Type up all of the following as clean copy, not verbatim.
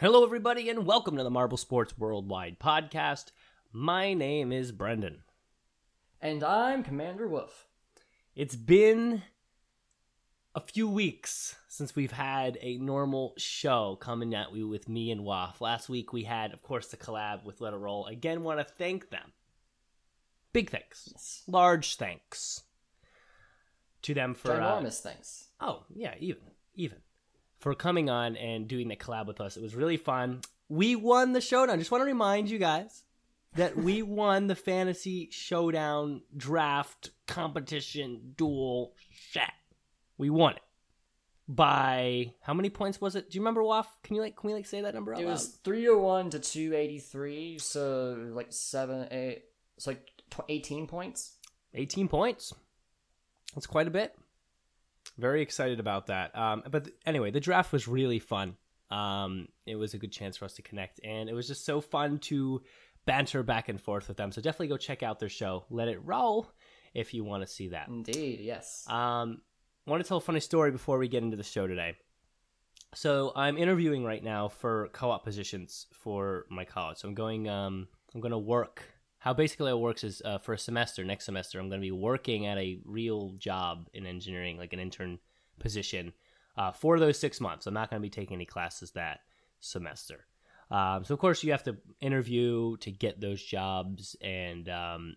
Hello, everybody, and welcome to the Marble Sports Worldwide podcast. My name is Brendan. And I'm Commander Waff. It's been a few weeks since we've had a normal show coming at you with me and Waff. Last week we had, of course, the collab with Let It Roll. Again, want to thank them. Big thanks. Yes. Large thanks to them for... Enormous thanks. Oh, yeah, even. For coming on and doing the collab with us. It was really fun. We won the showdown. Just want to remind you guys that we won the fantasy showdown draft competition duel. Shit. We won it. By how many points was it? Do you remember, Waff? Can we say that number out loud? It was 301 to 283, so like 7-8. It's like 18 points. 18 points. That's quite a bit. Very excited about that. But anyway, the draft was really fun. It was a good chance for us to connect, and it was just so fun to banter back and forth with them. So definitely go check out their show, Let It Roll, if you want to see that. Indeed, yes. Want to tell a funny story before we get into the show today. So I'm interviewing right now for co-op positions for my college. So I'm going to work. How basically it works is for a semester, next semester, I'm going to be working at a real job in engineering, like an intern position, for those 6 months. I'm not going to be taking any classes that semester. So, of course, you have to interview to get those jobs, and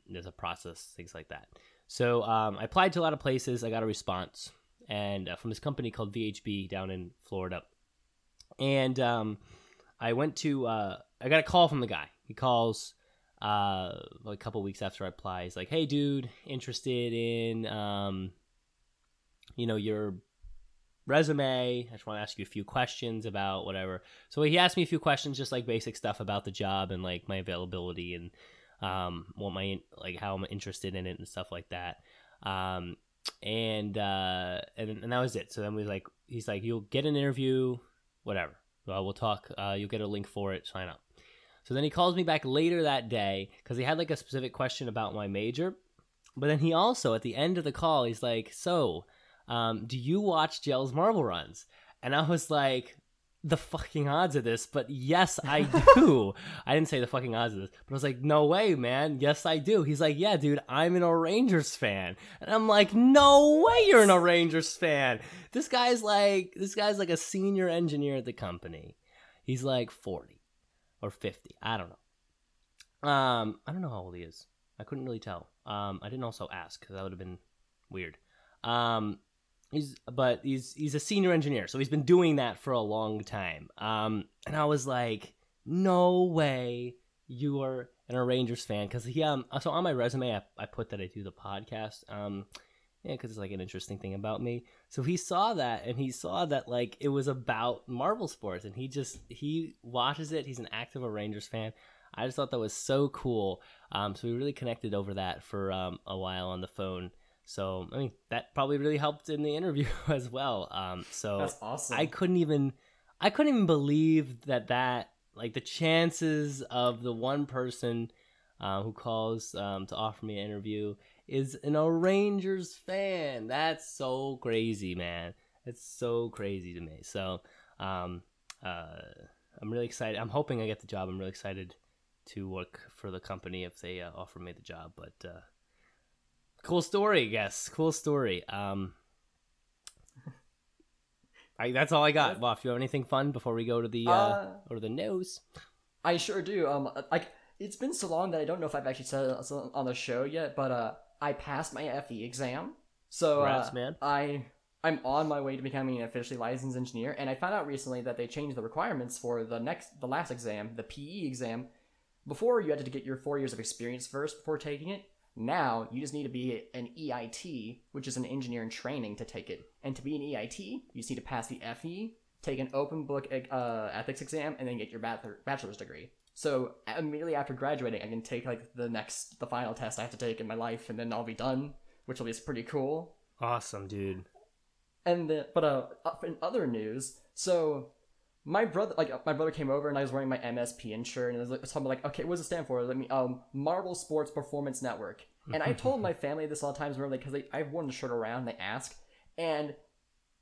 there's a process, things like that. So I applied to a lot of places. I got a response and from this company called VHB down in Florida. And I went to I got a call from the guy. He calls... a couple weeks after I apply, he's like, "Hey, dude, interested in, your resume. I just want to ask you a few questions about whatever." So he asked me a few questions, just like basic stuff about the job and like my availability and how I'm interested in it and stuff like that. And that was it. So then he's like, "You'll get an interview, whatever. Well, we'll talk. You'll get a link for it. Sign up." So then he calls me back later that day because he had like a specific question about my major. But then he also, at the end of the call, he's like, "So, do you watch Jell's Marble Runs?" And I was like, the fucking odds of this, but yes, I do. I didn't say the fucking odds of this, but I was like, "No way, man. Yes, I do." He's like, "Yeah, dude, I'm an O'Rangers fan." And I'm like, no way you're an O'Rangers fan. This guy's like a senior engineer at the company. He's like 40. Or 50. I don't know. I don't know how old he is. I couldn't really tell. I didn't also ask because that would have been weird. He's a senior engineer, so he's been doing that for a long time. And I was like, no way you are an O'Rangers fan, because so on my resume I put that I do the podcast. Yeah, because it's like an interesting thing about me. So he saw that, and he saw that like it was about marble sports, and he watches it. He's an active O'Rangers fan. I just thought that was so cool. So we really connected over that for a while on the phone. So I mean, that probably really helped in the interview as well. So that's awesome. I couldn't even believe that like the chances of the one person who calls to offer me an interview is an O'Rangers fan. That's so crazy, man. It's so crazy to me. So I'm really excited. I'm hoping I get the job. I'm really excited to work for the company if they offer me the job. But cool story, I guess. Cool story. That's all I got. Waff, do you have anything fun before we go to the or the news? I sure do. It's been so long that I don't know if I've actually said it on the show yet, but I passed my FE exam, so I'm on my way to becoming an officially licensed engineer. And I found out recently that they changed the requirements for the last exam, the PE exam. Before, you had to get your 4 years of experience first before taking it. Now you just need to be an EIT, which is an engineer in training, to take it. And to be an EIT, you just need to pass the FE, take an open book ethics exam, and then get your bachelor's degree. So immediately after graduating, I can take like the final test I have to take in my life, and then I'll be done, which will be pretty cool. Awesome, dude. And in other news, so my brother came over and I was wearing my MSP shirt, and I was like, something like, okay, what does it stand for? Let me Marble Sports Performance Network. And I told my family this a lot of times, because I've worn the shirt around, and they ask, and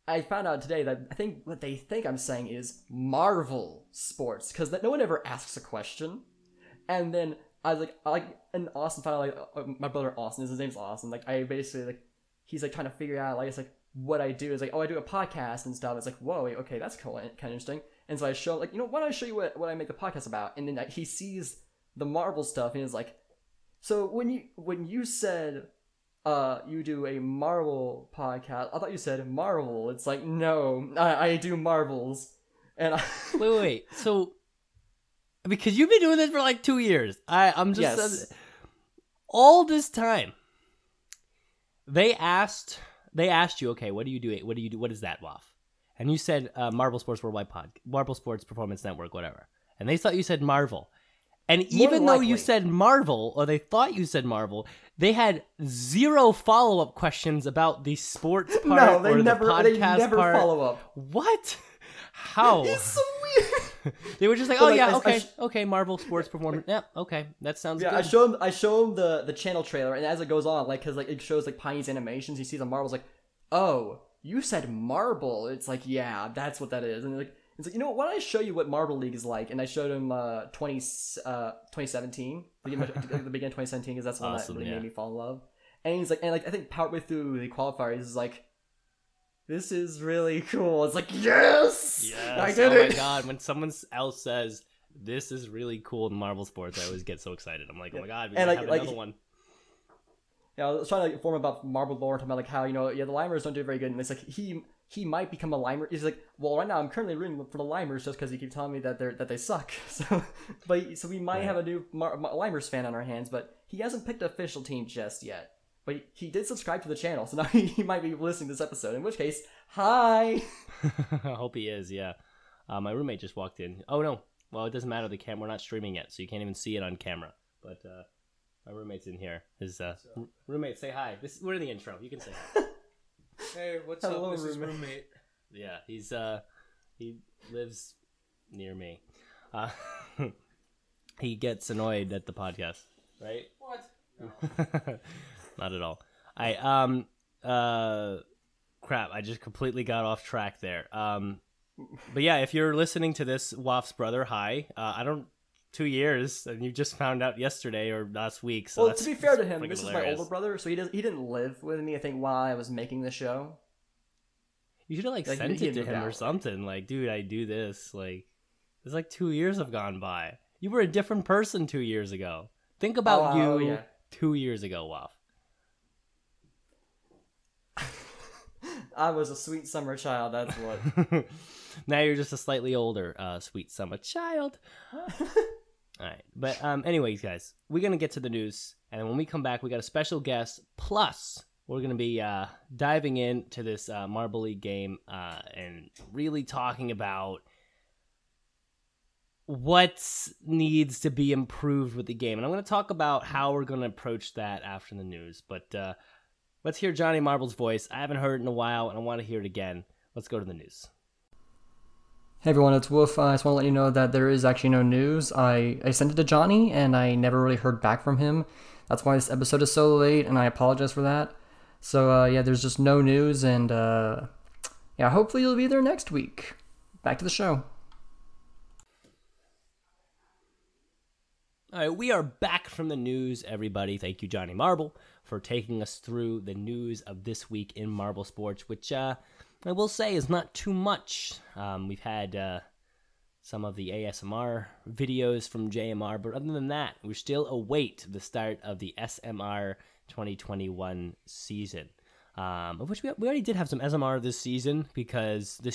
I found out today that I think what they think I'm saying is Marvel Sports, because no one ever asks a question. And then I was like, and Austin finally, my brother Austin, his name's Austin, I basically, he's trying to figure out, it's what I do is I do a podcast and stuff. It's whoa, okay, that's cool, kind of interesting. And so I show, why don't I show you what I make the podcast about? And then he sees the Marvel stuff and is like, so when you said you do a Marvel podcast, I thought you said Marvel. It's no, I do Marvels. And wait. So because you've been doing this for 2 years, I'm just all this time. They asked you, okay, what do you do? What do you do? What is that, Waff? And you said Marble Sports Worldwide Marble Sports Performance Network, whatever. And they thought you said Marvel. And even though you said Marvel, or they thought you said Marvel, they had zero follow-up questions about the sports part or the podcast part. Follow up. What? How? It's so weird. They were just okay, Marvel Sports Performance. Yeah, okay, that sounds good. I show them the channel trailer, and as it goes on, because it shows Pine's animations, you see the Marvel's oh, you said Marble. It's yeah, that's what that is. And it's you know what? Why don't I show you what Marble League is like? And I showed him 2017, the beginning of 2017, because that's the one that really made me fall in love. And he's I think partway through the qualifiers, he's this is really cool. It's yes, I did it. Oh my god, when someone else says this is really cool in Marble Sports, I always get so excited. I'm oh my god, we gotta have another one. Yeah, I was trying to inform him about Marble lore, talking about how the Limers don't do very good, and it's he might become a Limer. He's well, right now I'm currently rooting for the Limers just because he keeps telling me that they suck. So, so we might have a new Limers fan on our hands, but he hasn't picked an official team just yet. But he did subscribe to the channel, so now he might be listening to this episode. In which case, hi! I hope he is, yeah. My roommate just walked in. Oh no, well it doesn't matter, the camera, we're not streaming yet, so you can't even see it on camera. But my roommate's in here. His roommate, say hi. We're in the intro, you can say hi. Hey, what's up? This is roommate. Yeah, he's he lives near me. He gets annoyed at the podcast, right? What? No. Not at all. I crap, I just completely got off track there. But yeah, if you're listening to this, Waff's brother, hi. 2 years, and you just found out yesterday or last week. So well, to be fair to him, this hilarious. Is my older brother, so he didn't live with me, I think, while I was making the show. You should have sent it to him or something. Dude, I do this. It's 2 years have gone by. You were a different person 2 years ago. Think about 2 years ago, Waff. I was a sweet summer child, that's what. Now you're just a slightly older sweet summer child. All right, but anyways, guys, we're going to get to the news, and when we come back, we got a special guest, plus we're going to be diving into this Marble League game and really talking about what needs to be improved with the game, and I'm going to talk about how we're going to approach that after the news, but let's hear Johnny Marble's voice. I haven't heard it in a while, and I want to hear it again. Let's go to the news. Hey everyone, it's Wolf. I just want to let you know that there is actually no news. I sent it to Johnny, and I never really heard back from him. That's why this episode is so late, and I apologize for that. So yeah, there's just no news, and yeah, hopefully you'll be there next week. Back to the show. All right, we are back from the news, everybody. Thank you, Johnny Marble, for taking us through the news of this week in Marble Sports, which... I will say is not too much. We've had some of the ASMR videos from JMR, but other than that, we still await the start of the SMR 2021 season. Of which we already did have some SMR this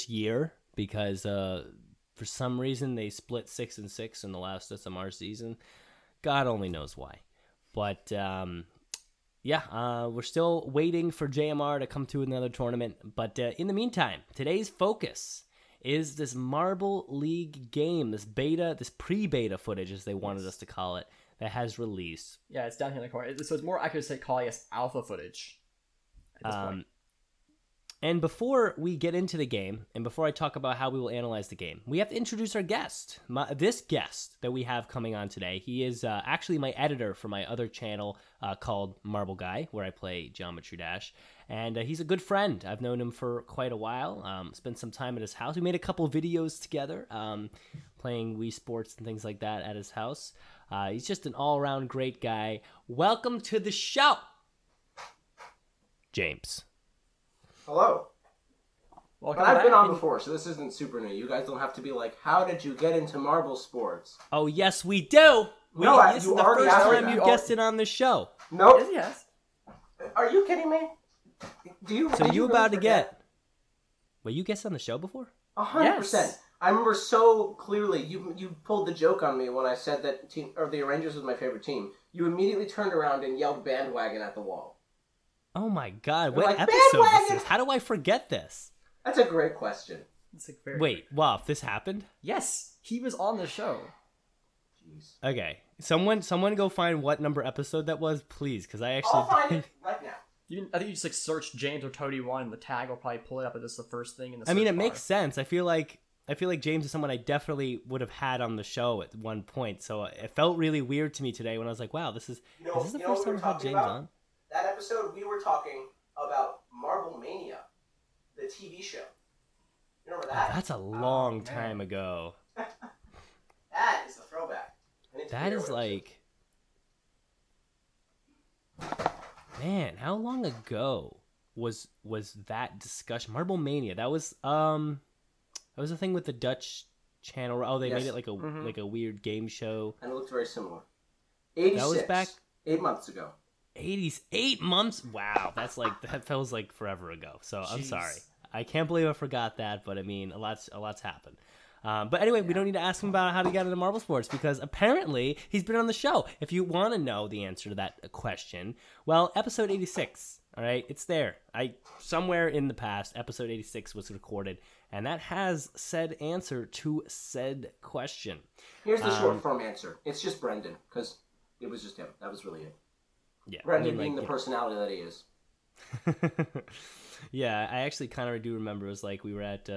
year because for some reason they split 6 and 6 in the last SMR season. God only knows why, but yeah, we're still waiting for JMR to come to another tournament. But in the meantime, today's focus is this Marble League game, this beta, this pre-beta footage, as they wanted us to call it, that has released. Yeah, it's down here in the corner. So it's more accurate to call it alpha footage at this point. And before we get into the game, and before I talk about how we will analyze the game, we have to introduce our guest. This guest that we have coming on today, he is actually my editor for my other channel called Marble Guy, where I play Geometry Dash. And he's a good friend. I've known him for quite a while. Spent some time at his house. We made a couple videos together, playing Wii Sports and things like that at his house. He's just an all-around great guy. Welcome to the show, James. Hello. Welcome back. I've been on before, so this isn't super new. You guys don't have to be like, how did you get into Marble Sports? Oh, yes, we do. This is the first time you guessed it on the show. Nope. Yes. Are you kidding me? Were you guessed on the show before? 100%. Yes. I remember so clearly. You pulled the joke on me when I said that the O'Rangers was my favorite team. You immediately turned around and yelled bandwagon at the wall. Oh my god, what episode is this? How do I forget this? That's a great question. Wow, this happened? Yes, he was on the show. Jeez. Okay, someone go find what number episode that was, please, because I'll find it right now. I think you just search James or Toadie1 and the tag will probably pull it up, but that's the first thing in the search bar. It makes sense. I feel like James is someone I definitely would have had on the show at one point, so it felt really weird to me today when I was like, wow, is this the first time I've had James on? That episode, we were talking about Marble Mania, the TV show. You remember that? Oh, that's a long time ago. That is a throwback. That is like... Man, how long ago was that discussion? Marble Mania, that was a thing with the Dutch channel. Oh, they made it like a like a weird game show. And it looked very similar. 86. That was back 8 months ago. 8 months. Wow, that feels like forever ago. So jeez. I'm sorry, I can't believe I forgot that. But I mean, a lot's happened. But anyway, we don't need to ask him about how he got into Marble Sports because apparently he's been on the show. If you want to know the answer to that question, well, episode 86. All right, it's there. Somewhere in the past, episode 86 was recorded, and that has said answer to said question. Here's the short form answer. It's just Brendan because it was just him. That was really it. Yeah, Brendan being the personality that he is. Yeah, I actually kind of do remember. It was like we were at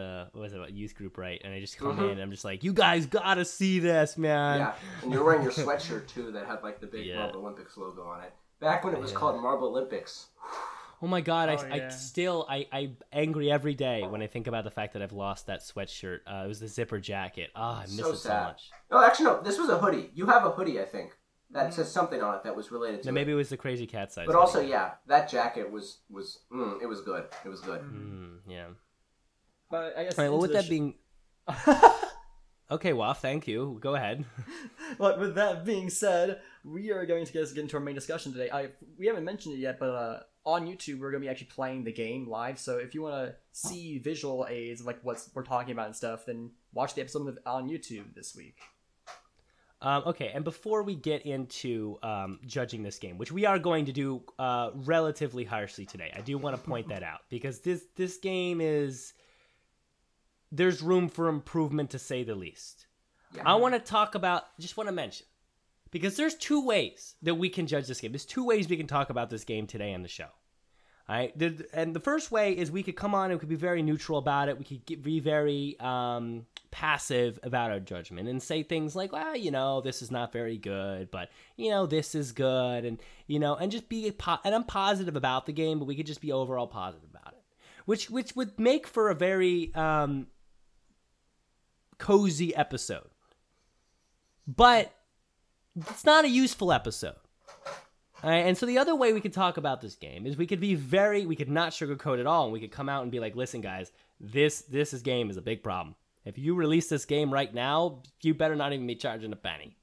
youth group, right? And I just come in and I'm just like, you guys gotta see this, man. Yeah, and you're wearing your sweatshirt too that had like the big Marble Olympics logo on it. Back when it was called Marble Olympics. Oh my god, I'm angry every day when I think about the fact that I've lost that sweatshirt. It was the zipper jacket. I miss it so much. No, actually, no. This was a hoodie. You have a hoodie, I think. That says something on it that was related to maybe it was the crazy cat size. But also, that jacket was it was good. It was good. Yeah. But I guess... All right, well, with that being... Okay, Waff, thank you. Go ahead. But with that being said, we are going to get into our main discussion today. We haven't mentioned it yet, but on YouTube, we're going to be actually playing the game live. So if you want to see visual aids, like what we're talking about and stuff, then watch the episode on YouTube this week. Okay, and before we get into judging this game, which we are going to do relatively harshly today, I do want to point that out because this game is there's room for improvement to say the least. Yeah. I want to talk about just want to mention because there's two ways that we can judge this game. There's two ways we can talk about this game today on the show. All right, and the first way is we could come on and we could be very neutral about it. We could be very passive about our judgment and say things like, well, this is not very good, but, this is good. And, and just be, and I'm positive about the game, but we could just be overall positive about it, which would make for a very cozy episode. But it's not a useful episode. All right, and so the other way we could talk about this game is we could not sugarcoat at all, and we could come out and be like, listen, guys, this game is a big problem. If you release this game right now, you better not even be charging a penny.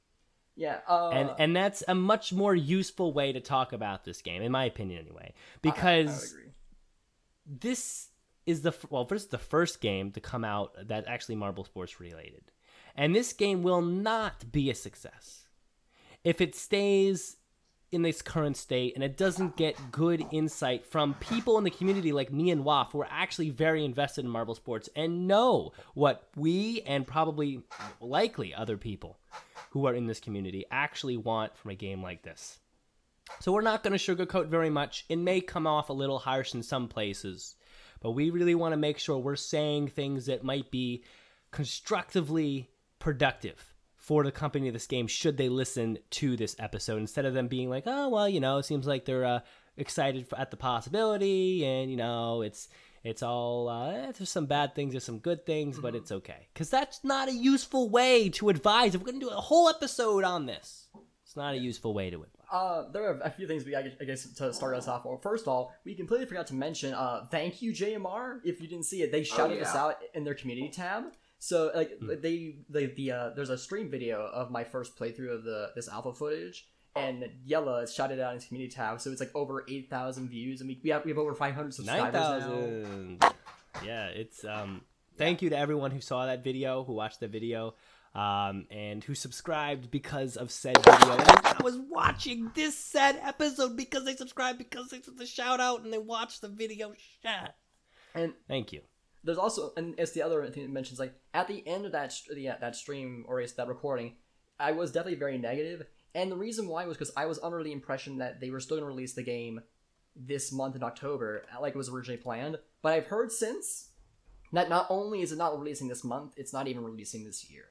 Yeah. And that's a much more useful way to talk about this game, in my opinion anyway, because I would agree. This is the first game to come out that's actually Marble Sports related. And this game will not be a success if it stays in this current state, and it doesn't get good insight from people in the community like me and Waff, who are actually very invested in Marble Sports and know what we and probably likely other people who are in this community actually want from a game like this. So we're not going to sugarcoat very much. It may come off a little harsh in some places, but we really want to make sure we're saying things that might be constructively productive for the company of this game, should they listen to this episode, instead of them being like, oh, well, you know, it seems like they're excited at the possibility, and, you know, it's all, there's some bad things, there's some good things, but it's okay. Because that's not a useful way to advise. If we're going to do a whole episode on this, it's not a useful way to advise. There are a few things we, I guess, to start us off. Well, first of all, we completely forgot to mention, thank you, JMR. If you didn't see it, they shouted us out in their community tab. So like there's a stream video of my first playthrough of this alpha footage, and Yella is shouted out in his community tab. So it's like over 8,000 views, and we have over 500 subscribers 9,000. Now. Yeah, it's thank you to everyone who saw that video, who watched the video, and who subscribed because of said video. And I was watching this said episode because they subscribed, because they did the shout out and they watched the video. Yeah. And thank you. There's also, and it's the other thing it mentions, like, at the end of that stream, or that recording, I was definitely very negative, and the reason why was because I was under the impression that they were still going to release the game this month in October, like it was originally planned, but I've heard since that not only is it not releasing this month, it's not even releasing this year.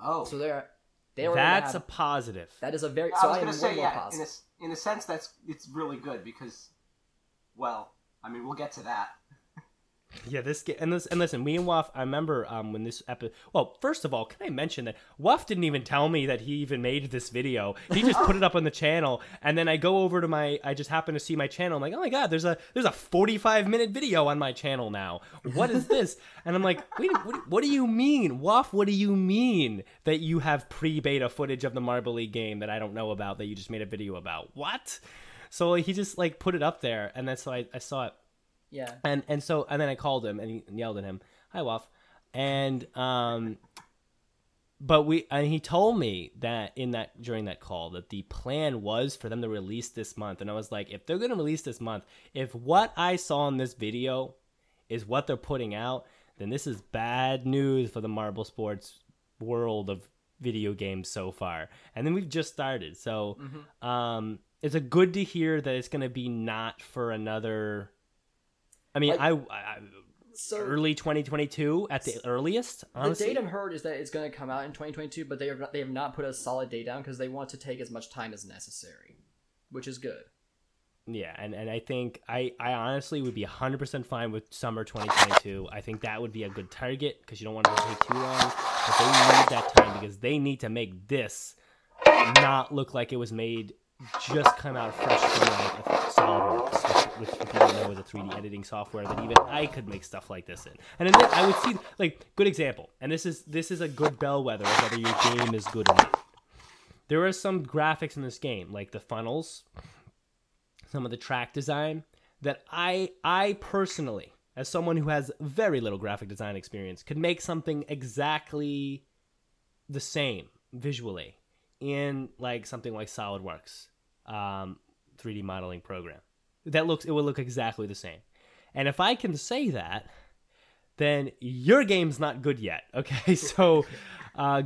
Oh. So that's a positive. That is a very, so I am one more positive. In a sense, it's really good, because, well, I mean, we'll get to that. Yeah, this game, and listen, me and Waff, I remember when this episode, well, first of all, can I mention that Waff didn't even tell me that he even made this video. He just put it up on the channel, and then I go over to I just happen to see my channel. I'm like, oh my god, there's a 45-minute video on my channel now. What is this? And I'm like, wait, what do you mean? Waff, what do you mean that you have pre-beta footage of the Marble League game that I don't know about, that you just made a video about? What? So he just, like, put it up there, and that's why I saw it. Yeah. And then I called him and yelled at him, "Hi, Waff." And he told me that during that call that the plan was for them to release this month, and I was like, if they're going to release this month, if what I saw in this video is what they're putting out, then this is bad news for the Marble Sports world of video games so far. And then we've just started, so it's good to hear that it's going to be not for another. I mean, like, early 2022 at the earliest, honestly. The date I've heard is that it's going to come out in 2022, but they have not put a solid date down because they want to take as much time as necessary, which is good. Yeah, and I think I honestly would be 100% fine with summer 2022. I think that would be a good target because you don't want it to take too long. But they need that time because they need to make this not look like it was made, just come out fresh from SolidWorks. Which if you don't know is a 3D editing software that even I could make stuff like this in. And then I would see, like, good example. And this is a good bellwether of whether your game is good or not. There are some graphics in this game, like the funnels, some of the track design, that I personally, as someone who has very little graphic design experience, could make something exactly the same visually in, like, something like SolidWorks 3D modeling program. It will look exactly the same. And if I can say that, then your game's not good yet. Okay, so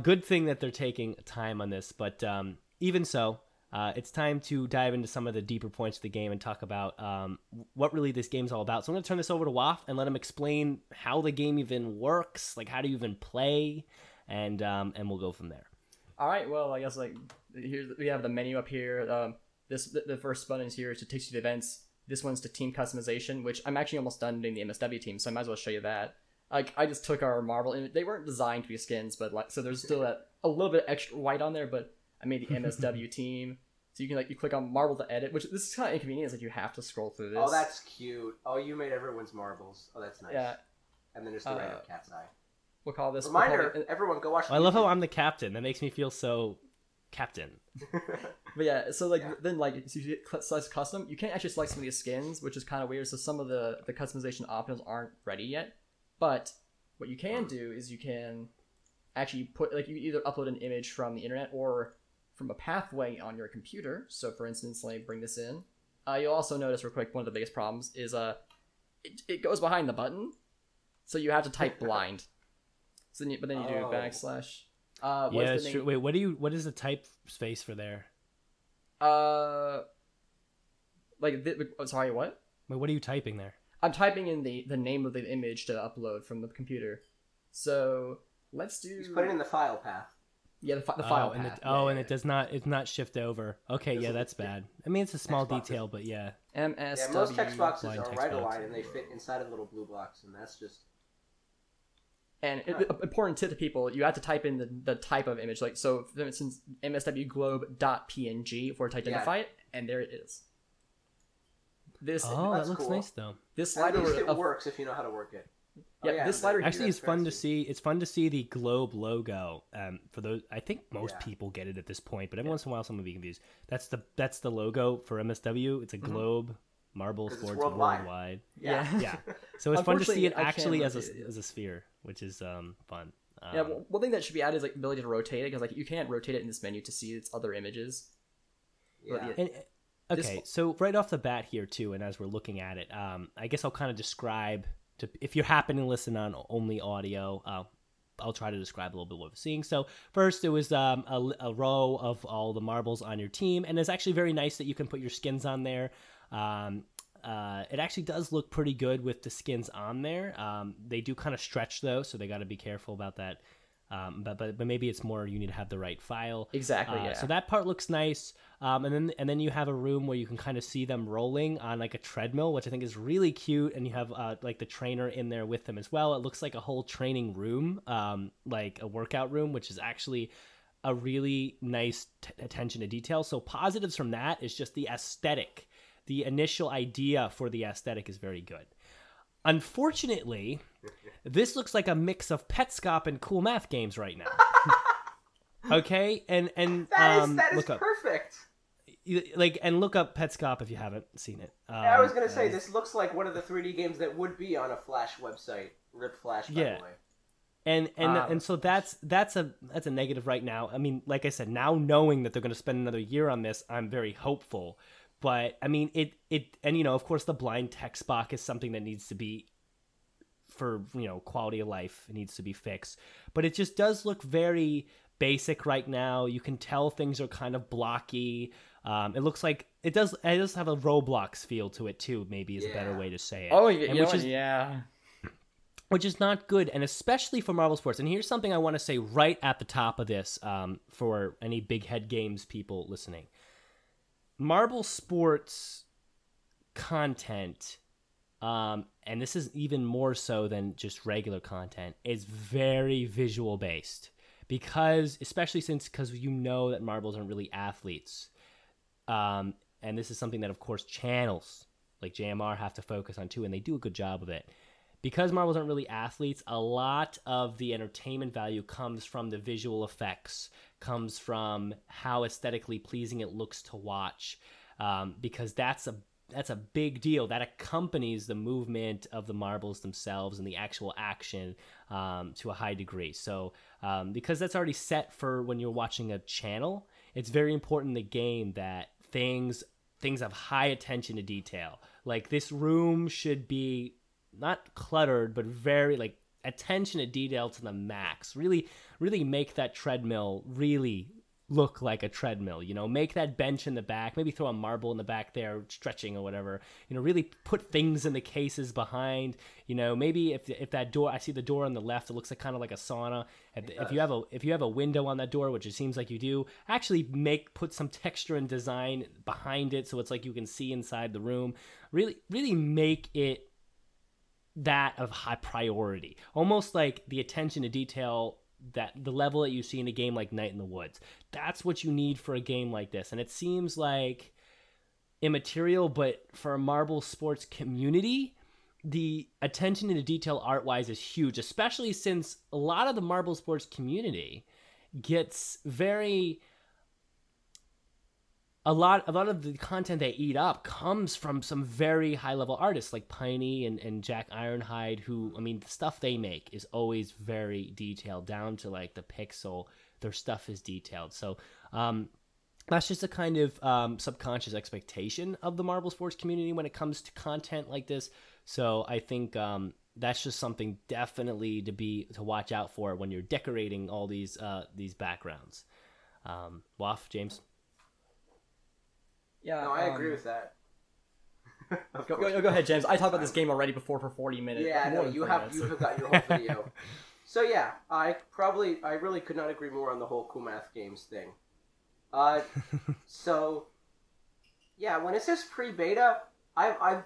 good thing that they're taking time on this. But even so, it's time to dive into some of the deeper points of the game and talk about what really this game's all about. So I'm going to turn this over to Waff and let him explain how the game even works, like how do you even play, and we'll go from there. All right, well, I guess, like, here we have the menu up here. The first button here is to take you to events. This one's to team customization, which I'm actually almost done doing the MSW team, so I might as well show you that. Like, I just took our Marble, and they weren't designed to be skins, but, like, so there's still a little bit extra white on there, but I made the MSW team. So you can, like, you click on Marble to edit, which this is kind of inconvenient. It's like you have to scroll through this. Oh, that's cute. Oh, you made everyone's marbles. Oh, that's nice. Yeah. And then there's the right of cat's eye. We'll call this... everyone go watch... I love how I'm the captain. That makes me feel so... captain. But yeah, so like, yeah. Then like, so you select custom, you can't actually select some of these skins, which is kind of weird, so some of the customization options aren't ready yet, but what you can do is you can actually put, like, you either upload an image from the internet or from a pathway on your computer. So for instance, let me bring this in. You'll also notice real quick, one of the biggest problems is it goes behind the button. So you have to type blind. So then but then you do backslash. What's the name? True. Wait, what is the type space for there? Sorry, what? Wait, what are you typing there? I'm typing in the name of the image to upload from the computer. So let's do. Just put it in the file path. Yeah, the file path. It does not. It's not shift over. Okay, yeah, that's bad. I mean, it's a small detail, but yeah. MS. Yeah, most text boxes are right aligned, and they fit inside of little blue blocks, and that's just. And important tip to people, you have to type in the type of image. Like, so for instance, mswglobe.png for it to identify it, and there it is. That looks cool. Nice though. This slider works if you know how to work it. This slider actually is fun to see. It's fun to see the globe logo. For those, I think most people get it at this point, but every once in a while, someone will be confused. That's the logo for MSW. It's a globe. Marble Sports Worldwide. Yeah. So it's fun to see it actually as a sphere, which is fun. One thing that should be added is like the ability to rotate it, because like you can't rotate it in this menu to see its other images. Yeah. So right off the bat here too, and as we're looking at it, I guess I'll kind of describe to if you happen to listen on only audio. I'll try to describe a little bit what we're seeing. So first, it was a row of all the marbles on your team, and it's actually very nice that you can put your skins on there. It actually does look pretty good with the skins on there. They do kind of stretch though, so they got to be careful about that. But maybe it's more you need to have the right file. Exactly. So that part looks nice. And then you have a room where you can kind of see them rolling on like a treadmill, which I think is really cute. And you have like the trainer in there with them as well. It looks like a whole training room, like a workout room, which is actually a really nice attention to detail. So positives from that is just the aesthetic. The initial idea for the aesthetic is very good. Unfortunately, this looks like a mix of PetScop and Cool Math Games right now. Okay, and that is perfect. Look up PetScop if you haven't seen it. I was gonna say this looks like one of the 3D games that would be on a Flash website. RIP Flash, by the way. And so that's a negative right now. I mean, like I said, now knowing that they're gonna spend another year on this, I'm very hopeful. But I mean, of course, the blind text box is something that needs to be, for quality of life, it needs to be fixed. But it just does look very basic right now. You can tell things are kind of blocky. It looks like it does. It does have a Roblox feel to it too. Maybe is a better way to say it. Oh, which is not good, and especially for Marble Sports. And here's something I want to say right at the top of this, for any Big Head Games people listening. Marble Sports content, and this is even more so than just regular content, is very visual based, because you know that marbles aren't really athletes, and this is something that of course channels like JMR have to focus on too, and they do a good job of it. Because marbles aren't really athletes, a lot of the entertainment value comes from the visual effects, comes from how aesthetically pleasing it looks to watch, because that's a big deal. That accompanies the movement of the marbles themselves and the actual action to a high degree. So because that's already set for when you're watching a channel, it's very important in the game that things have high attention to detail. Like this room should be not cluttered, but very like attention to detail to the max. Really, really make that treadmill really look like a treadmill. Make that bench in the back. Maybe throw a marble in the back there, stretching or whatever. Really put things in the cases behind. Maybe if that door, I see the door on the left, it looks like kind of like a sauna. If you have a window on that door, which it seems like you do, actually put some texture and design behind it, so it's like you can see inside the room. Really, really make it that of high priority, almost like the attention to detail, that the level that you see in a game like Night in the Woods. That's what you need for a game like this, and it seems like immaterial, but for a Marble Sports community, the attention to detail art wise is huge, especially since a lot of the Marble Sports community gets a lot of the content they eat up comes from some very high-level artists like Piney and Jack Ironhide, who, I mean, the stuff they make is always very detailed, down to, like, the pixel. Their stuff is detailed. So that's just a kind of subconscious expectation of the Marble Sports community when it comes to content like this. So I think that's just something definitely to watch out for when you're decorating all these backgrounds. Waff, James? Yeah, no, I agree with that. Go ahead, James. I talked about this game already before for 40 minutes. Yeah, no, you have got your whole video. So yeah, I really could not agree more on the whole Cool Math Games thing. So yeah, when it says pre-beta, I've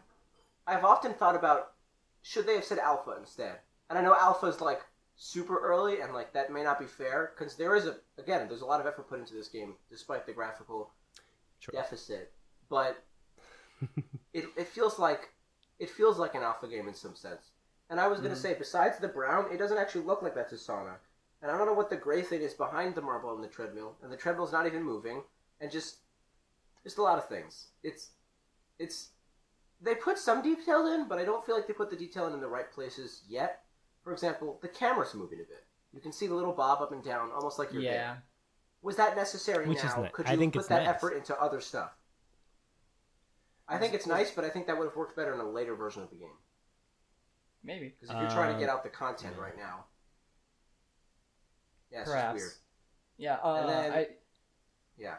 often thought about, should they have said alpha instead? And I know alpha's like super early, and like that may not be fair, because there is there's a lot of effort put into this game despite the graphical deficit, but it feels like an alpha game in some sense. And I was going to say, besides the brown, it doesn't actually look like that's a sauna. And I don't know what the gray thing is behind the marble and the treadmill, and the treadmill's not even moving, and just a lot of things. They put some detail in, but I don't feel like they put the detail in the right places yet. For example, the camera's moving a bit. You can see the little bob up and down, almost like your game. Was that necessary now? Could you put that effort into other stuff? I think it's nice, but I think that would have worked better in a later version of the game. Maybe. Because if you're trying to get out the content right now, yeah, it's just weird. Yeah,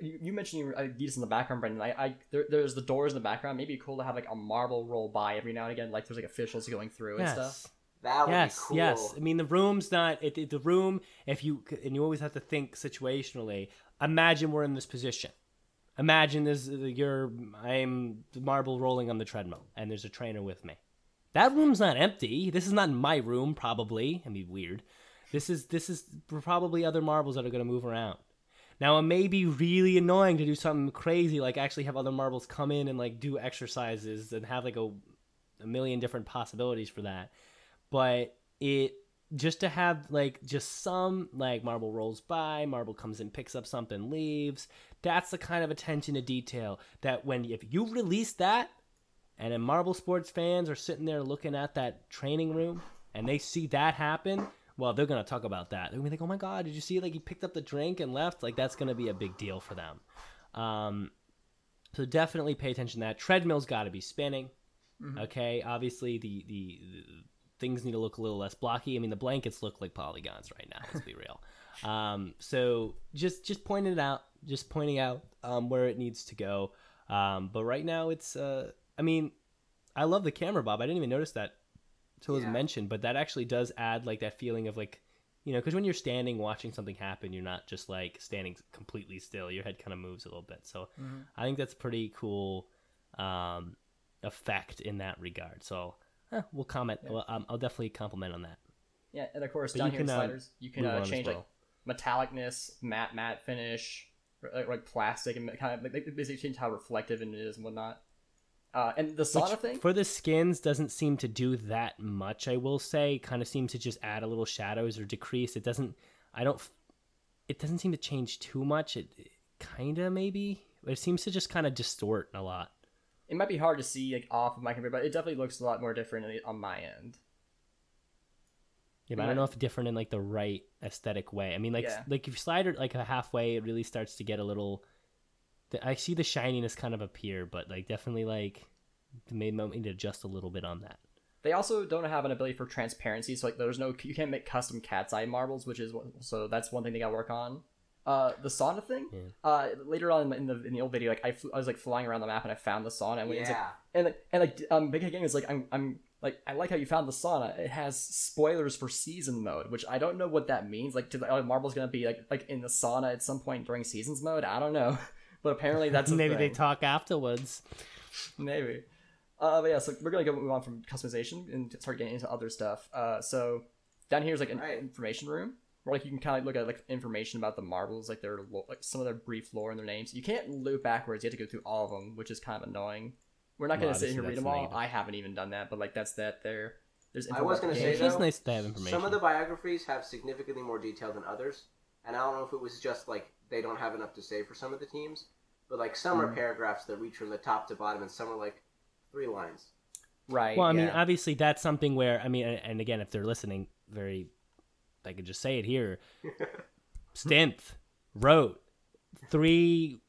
you mentioned these in the background, Brendan. There's the doors in the background. Maybe it'd be cool to have like a marble roll by every now and again. Like there's like officials going through and stuff. That would be cool. Yes. I mean, the room's not the room. You always have to think situationally. Imagine we're in this position. Imagine this. I'm marble rolling on the treadmill, and there's a trainer with me. That room's not empty. This is not my room, probably. I mean, weird. This is probably other marbles that are going to move around. Now, it may be really annoying to do something crazy, like actually have other marbles come in and like do exercises and have like a million different possibilities for that. But it just to have like just some like marble rolls by, marble comes in, picks up something, leaves. That's the kind of attention to detail that if you release that, and then Marble Sports fans are sitting there looking at that training room, and they see that happen, well, they're going to talk about that. They're going to be like, oh my God, did you see like he picked up the drink and left? Like that's going to be a big deal for them. So definitely pay attention to that. Treadmill's got to be spinning. Mm-hmm. Okay, obviously the things need to look a little less blocky. I mean, the blankets look like polygons right now, let's be real. So just pointing it out, where it needs to go. But right now it's... I mean, I love the camera, Bob. I didn't even notice that until it was mentioned, but that actually does add like that feeling of like, you know, because when you're standing watching something happen, you're not just like standing completely still. Your head kind of moves a little bit. So I think that's a pretty cool effect in that regard. So we'll comment. Yeah. Well, I'll definitely compliment on that. Yeah, and of course, but down here in sliders, you can change like metallicness, matte finish, like plastic, and kind of like basically change how reflective it is and whatnot. And the sauna thing for the skins doesn't seem to do that much. I will say, it kind of seems to just add a little shadows or decrease. It doesn't seem to change too much. It kind of maybe. It seems to just kind of distort a lot. It might be hard to see like off of my computer, but it definitely looks a lot more different on my end. Yeah, but I don't know if different in like the right aesthetic way. I mean, like if you slide it like halfway, it really starts to get a little. I see the shininess kind of appear, but like definitely like made me need to adjust a little bit on that. They also don't have an ability for transparency, so like you can't make custom cat's eye marbles, so that's one thing they got to work on. The sauna thing. Yeah. Later on in the old video, like I was like flying around the map and I found the sauna. And Big Head Games is like I'm like I like how you found the sauna. It has spoilers for season mode, which I don't know what that means. Like, Marble's gonna be like in the sauna at some point during seasons mode. I don't know. But apparently that's a maybe thing. They talk afterwards. Maybe. But yeah, so we're going to move on from customization and start getting into other stuff. So down here is like an information room where like you can kind of look at like information about the marbles, like their like some of their brief lore and their names. You can't loop backwards. You have to go through all of them, which is kind of annoying. We're not going to sit here and read them all. I haven't even done that, but like that's that there. There's I was going to say, though, it's nice to have information. Some of the biographies have significantly more detail than others, and I don't know if it was just like they don't have enough to say for some of the teams, but like some are paragraphs that reach from the top to bottom, and some are like three lines. Right. Well, I mean, obviously that's something where, I mean, and again, if they're listening, I could just say it here. Stint wrote 3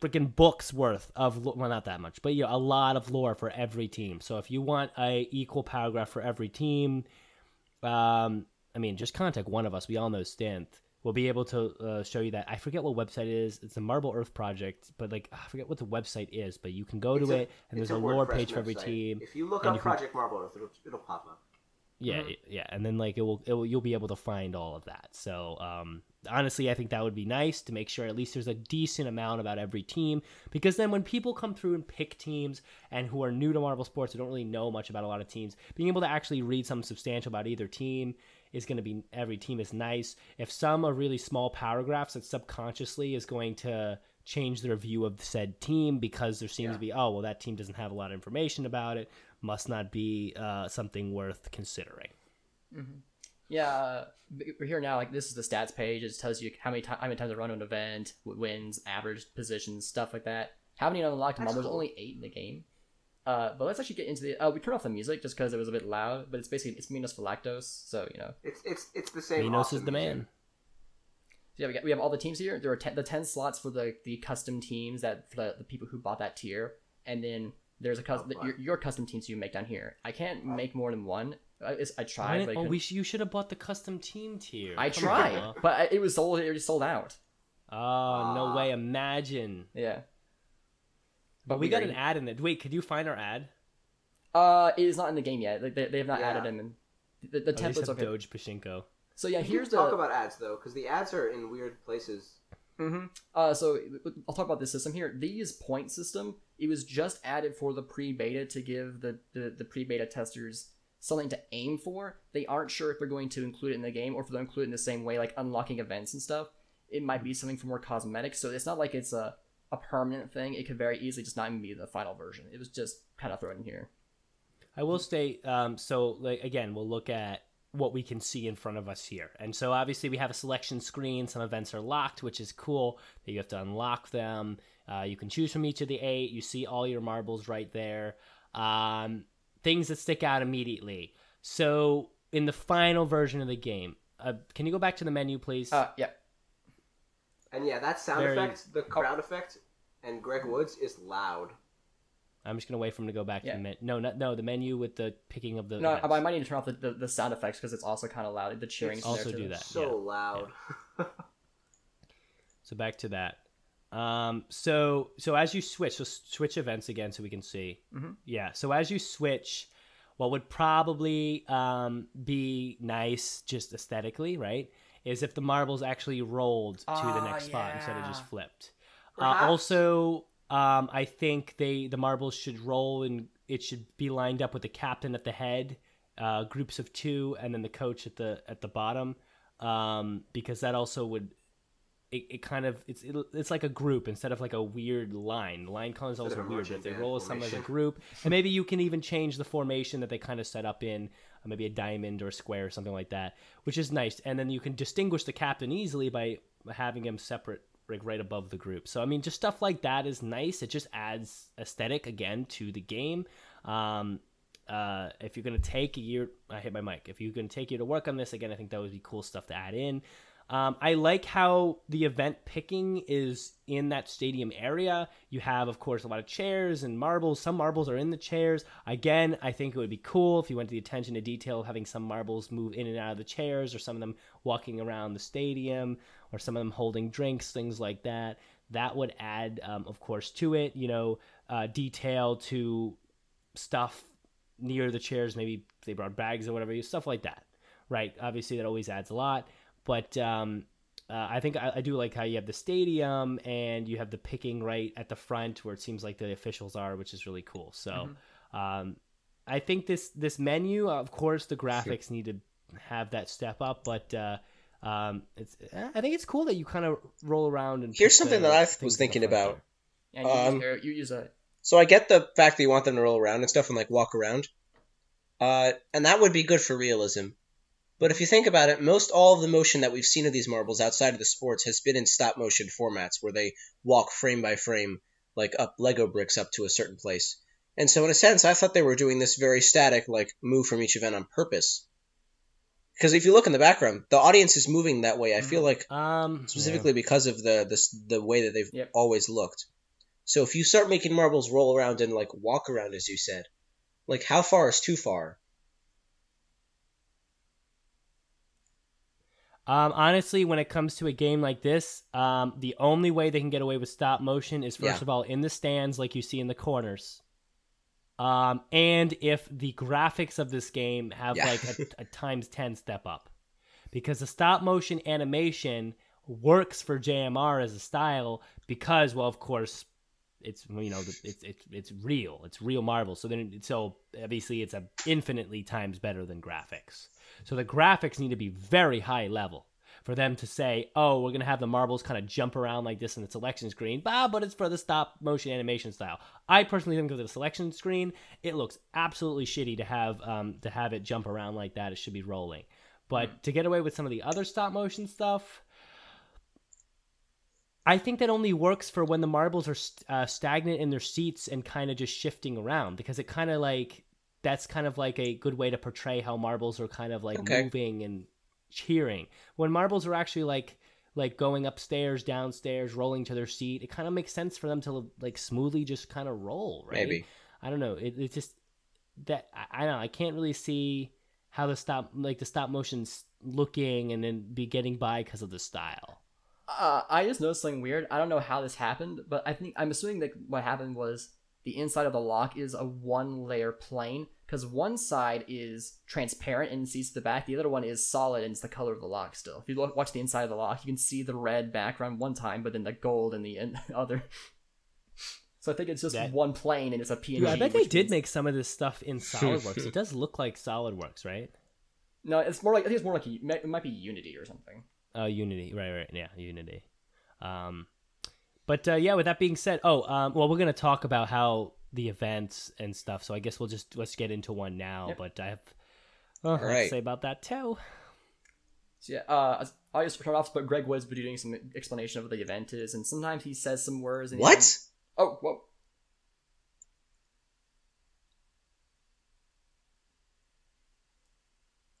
freaking books worth of, well, not that much, but you know, a lot of lore for every team. So if you want a equal paragraph for every team, I mean, just contact one of us. We all know Stint. We'll be able to show you that. I forget what website it is. It's the Marble Earth Project, but like I forget what the website is. But you can go to it, and there's a lore page for every team. If you look up Project Marble Earth, it'll pop up. Yeah, yeah, and then like it will, you'll be able to find all of that. So honestly, I think that would be nice to make sure at least there's a decent amount about every team, because then when people come through and pick teams and who are new to Marble Sports, who don't really know much about a lot of teams, being able to actually read something substantial about either team is going to be, every team is nice. If some are really small paragraphs, that subconsciously is going to change their view of said team, because there seems to be, oh, well, that team doesn't have a lot of information about it. Must not be something worth considering. Mm-hmm. Yeah, we're here now. Like, this is the stats page. It tells you how many times I run an event, wins, average positions, stuff like that. Haven't even unlocked them all. Cool. There's only 8 in the game. But let's actually get into the. We turned off the music just because it was a bit loud. But it's basically Minos for Lactose, so you know. It's the same. Minos awesome is the man. Music. So yeah, we have all the teams here. There are the 10 slots for the custom teams that for the people who bought that tier, and then. There's a custom your custom teams you make down here. I can't make more than one. I tried. But you should have bought the custom team tier. I tried, but it was sold. It was sold out. Oh, no way! Imagine. Yeah. But we got an ad in it. Wait, could you find our ad? It is not in the game yet. Like, they have not added them. And the templates are Doge Pachinko. So yeah, here's the talk about ads though, because the ads are in weird places. Mm-hmm. So I'll talk about the system here. These point system. It was just added for the pre-beta to give the pre-beta testers something to aim for. They aren't sure if they're going to include it in the game or if they'll include it in the same way, like unlocking events and stuff. It might be something for more cosmetics, so it's not like it's a permanent thing. It could very easily just not even be the final version. It was just kind of thrown in here. I will say, so like again, we'll look at what we can see in front of us here. And so obviously we have a selection screen. Some events are locked, which is cool that you have to unlock them. You can choose from each of the 8. You see all your marbles right there. Things that stick out immediately. So in the final version of the game, can you go back to the menu, please? Yeah. And yeah, that sound effect, the crowd effect, and Greg Woods is loud. I'm just going to wait for him to go back to the menu. No, the menu with the picking of the... No, I might need to turn off the sound effects because it's also kind of loud. The cheering is also do that. So loud. Yeah. So back to that. So as you switch events again so we can see. Mm-hmm. Yeah, so as you switch, what would probably be nice just aesthetically, right, is if the marbles actually rolled to the next spot instead of just flipped. Also... I think the marbles should roll and it should be lined up with the captain at the head, groups of 2, and then the coach at the bottom, because that also would it's like a group instead of like a weird line. The line color is also weird, but they roll as someone as a group, and maybe you can even change the formation that they kind of set up in, maybe a diamond or a square or something like that, which is nice. And then you can distinguish the captain easily by having him separate. Like right above the group. So I mean, just stuff like that is nice. It just adds aesthetic again to the game. If you're gonna take a year, I hit my mic. If you're gonna take a year to work on this again, I think that would be cool stuff to add in. I like how the event picking is in that stadium area. You have, of course, a lot of chairs and marbles. Some marbles are in the chairs. Again, I think it would be cool if you went to the attention to detail of having some marbles move in and out of the chairs, or some of them walking around the stadium, or some of them holding drinks, things like that. That would add, of course, to it, you know, detail to stuff near the chairs. Maybe they brought bags or whatever, stuff like that, right? Obviously, that always adds a lot. But I think I do like how you have the stadium and you have the picking right at the front where it seems like the officials are, which is really cool. So I think this menu, of course, the graphics need to have that step up. But I think it's cool that you kind of roll around. And here's something that I was thinking about. Yeah, you use that. So I get the fact that you want them to roll around and stuff and like walk around. And that would be good for realism. But if you think about it, most all of the motion that we've seen of these marbles outside of the sports has been in stop-motion formats where they walk frame by frame, like up Lego bricks up to a certain place. And so in a sense, I thought they were doing this very static, like, move from each event on purpose. Because if you look in the background, the audience is moving that way. I feel like specifically because of the way that they've always looked. So if you start making marbles roll around and like walk around, as you said, like how far is too far? Honestly, when it comes to a game like this, the only way they can get away with stop motion is first of all in the stands, like you see in the corners. And if the graphics of this game have like a times 10 step up, because the stop motion animation works for JMR as a style because, well, of course it's, you know, it's real marble. So then, so obviously it's infinitely times better than graphics. So the graphics need to be very high level for them to say, oh, we're going to have the marbles kind of jump around like this in the selection screen, but it's for the stop motion animation style. I personally think of the selection screen, it looks absolutely shitty to have it jump around like that. It should be rolling. But to get away with some of the other stop motion stuff, I think that only works for when the marbles are stagnant in their seats and kind of just shifting around, because it kind of like, that's kind of like a good way to portray how marbles are kind of like moving and cheering. When marbles are actually like going upstairs, downstairs, rolling to their seat, it kind of makes sense for them to like smoothly just kind of roll, right? Maybe. I don't know. It's just that I don't know. I can't really see how the stop motion's looking and then be getting by because of the style. I just noticed something weird. I don't know how this happened, but I'm assuming that what happened was the inside of the lock is a one-layer plane, because one side is transparent and sees the back. The other one is solid and it's the color of the lock still. If you watch the inside of the lock, you can see the red background one time, but then the gold in the other. So I think it's just one plane and it's a PNG. Yeah, I bet they did make some of this stuff in SolidWorks. It does look like SolidWorks, right? No, it's more like, I think it's more like, it might be Unity or something. Oh, Unity. Right. Yeah, Unity. But yeah, with that being said, well, we're going to talk about how the events and stuff, so I guess we'll just let's get into one now. Yep. But I have a lot to say about that too. So yeah, I just start off, but Greg Woods be doing some explanation of what the event is, and sometimes he says some words. And what? Oh, whoa.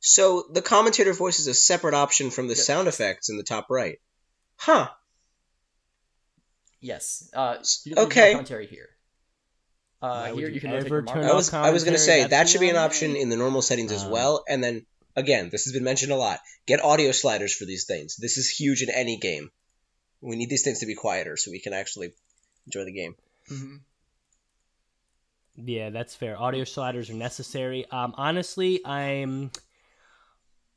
So the commentator voice is a separate option from the sound effects in the top right. Huh. Yes. Okay. Commentary here. Here you can turn on I was going to say that should be an option in the normal settings as well. And then again, this has been mentioned a lot. Get audio sliders for these things. This is huge in any game. We need these things to be quieter so we can actually enjoy the game. Mm-hmm. Yeah, that's fair. Audio sliders are necessary. Honestly, I'm.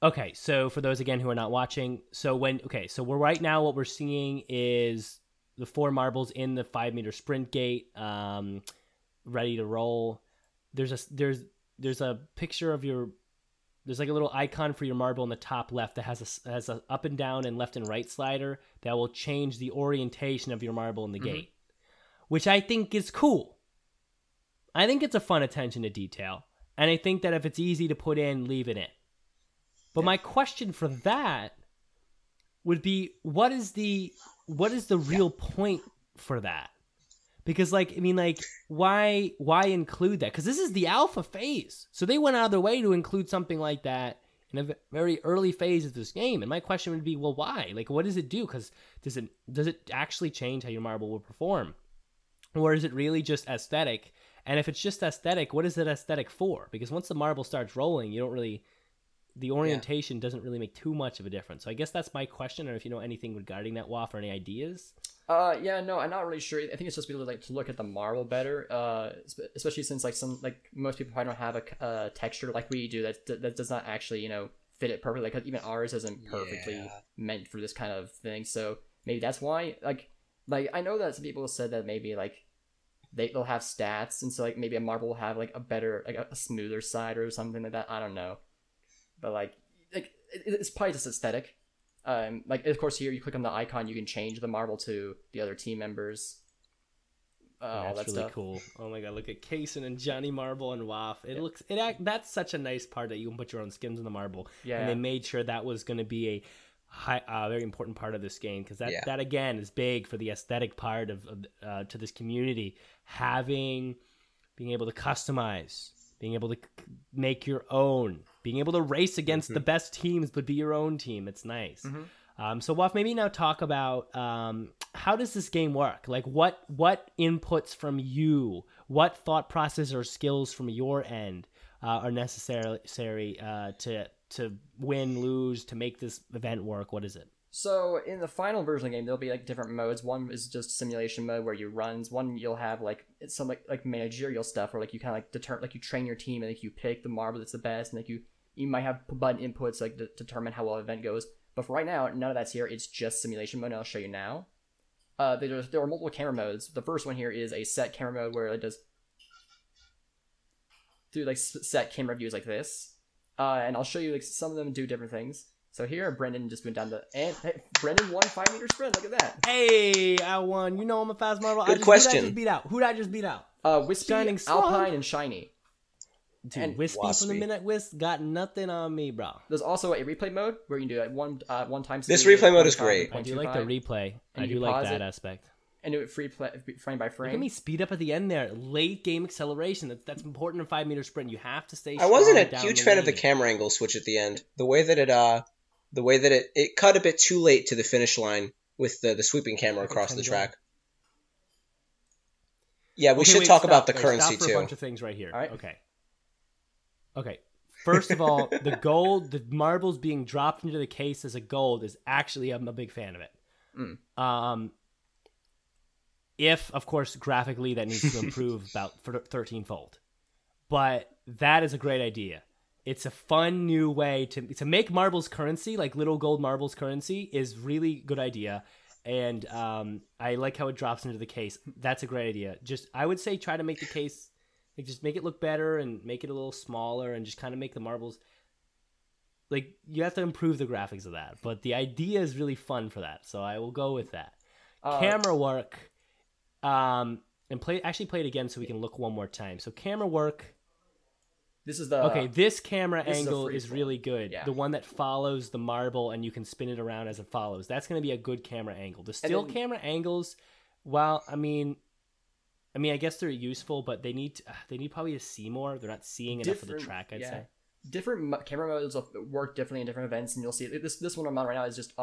Okay, so for those again who are not watching, so we're right now what we're seeing is the four marbles in the 5-meter sprint gate, ready to roll. There's a picture of there's like a little icon for your marble in the top left that has a up and down and left and right slider that will change the orientation of your marble in the gate, which I think is cool. I think it's a fun attention to detail, and I think that if it's easy to put in, leave it in. But my question for that would be, what is the real point for that? Because why include that? Because this is the alpha phase, so they went out of their way to include something like that in a very early phase of this game. And my question would be, well, why? Like, what does it do? Because does it actually change how your marble will perform, or is it really just aesthetic? And if it's just aesthetic, what is it aesthetic for? Because once the marble starts rolling, you don't really. The orientation doesn't really make too much of a difference. So I guess that's my question, or if you know anything regarding that, Waff, or any ideas? No, I'm not really sure. I think it's just because, like, to look at the marble better, especially since most people probably don't have a texture like we do that does not actually, you know, fit it perfectly. Like, even ours isn't perfectly meant for this kind of thing. So maybe that's why. Like I know that some people said that maybe like they'll have stats, and so like maybe a marble will have like a better, like a smoother side or something like that. I don't know. But, like it's probably just aesthetic. Of course, here you click on the icon, you can change the marble to the other team members. That's really stuff. Cool. Oh my god, look at Kaysen and Johnny Marble and Waff. That's such a nice part that you can put your own skins in the marble. Yeah. And they made sure that was going to be a very important part of this game, because that again is big for the aesthetic part of to this community. Being able to customize, being able to make your own. being able to race against the best teams, but be your own team. It's nice. So Waff, maybe now talk about how does this game work? Like what inputs from you, what thought process or skills from your end are necessary to win, lose, to make this event work? What is it? So in the final version of the game, there'll be like different modes. One is just simulation mode where you run. One you'll have like some like managerial stuff where like you kind of like you train your team and like you pick the marble that's the best, and like you might have button inputs like to determine how well an event goes. But for right now, none of that's here. It's just simulation mode, and I'll show you now. There are multiple camera modes. The first one here is a set camera mode where it does do like set camera views like this, and I'll show you like some of them do different things. So here, Brendan just went down the... And, hey, Brendan won a 5-meter sprint. Look at that. Hey, I won. You know I'm a fast model. Good question. Who did I just beat out? Wispy, Shining Alpine, and Shiny. Dude, and Wispy Waspy. From the Midnight Wisp got nothing on me, bro. There's also a replay mode where you can do like one time... This replay mode is great. I do like the replay. I do like that aspect. And do it frame by frame. Look at me speed up at the end there. Late game acceleration. That's important in 5-meter sprint. You have to stay... I wasn't a huge fan of the camera angle switch at the end. The way that it... The way that it cut a bit too late to the finish line with the sweeping camera across the track. Yeah, we should talk about the currency too. A bunch of things right here. All right. Okay. First of all, the gold, the marbles being dropped into the case as a gold is actually, I'm a big fan of it. If, of course, graphically that needs to improve about 13-fold. But that is a great idea. It's a fun new way to make marbles currency, like little gold marbles currency, is really good idea. And I like how it drops into the case. That's a great idea. Just I would say try to make the case, like just make it look better and make it a little smaller and just kind of make the marbles. Like you have to improve the graphics of that. But the idea is really fun for that. So I will go with that. Camera work. And play it again so we can look one more time. So camera work. This is the This camera angle is really good. Yeah. The one that follows the marble and you can spin it around as it follows. That's going to be a good camera angle. The still camera angles, well, I mean, I guess they're useful, but they need probably to see more. They're not seeing enough of the track. I'd say different camera modes work differently in different events, and you'll see this one I'm on right now is just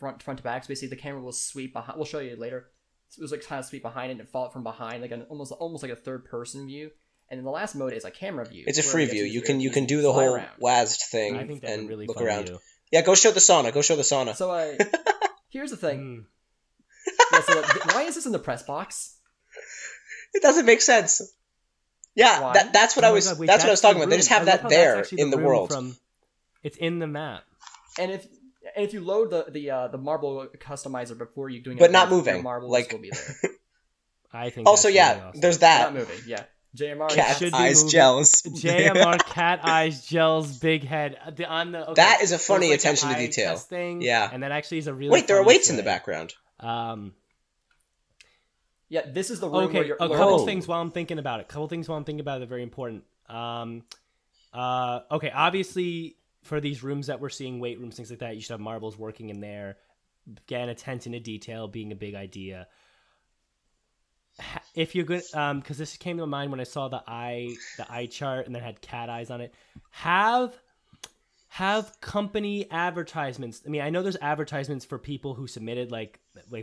front to back. So basically, the camera will sweep behind. We'll show you later. It was like kind of sweep behind it and follow it from behind, like an almost like a third person view. And then the last mode is a camera view. It's a free view. You can do the whole WASD thing and really look around. View. Yeah, go show the sauna. So here's the thing. Yeah, so why is this in the press box? It doesn't make sense. Yeah, that's what that's what I was talking about. They just have that there in the world. It's in the map. And if you load the marble customizer before you're doing it, but not moving, marble will be there. I think. Also, yeah, awesome. There's that. Not moving. Yeah. JMR Cat Eyes Jell's. JMR Cat Eyes Jell's Big Head. That is a funny attention to detail. Yeah, and that actually is a really. Wait, there are weights in the background. Yeah, this is the room where you're. Couple things while I'm thinking about it are very important. Obviously for these rooms that we're seeing, weight rooms, things like that, you should have marbles working in there. Again, attention to detail being a big idea. If you're good, because this came to mind when I saw the eye chart and then had cat eyes on it. Have company advertisements. I mean, I know there's advertisements for people who submitted, like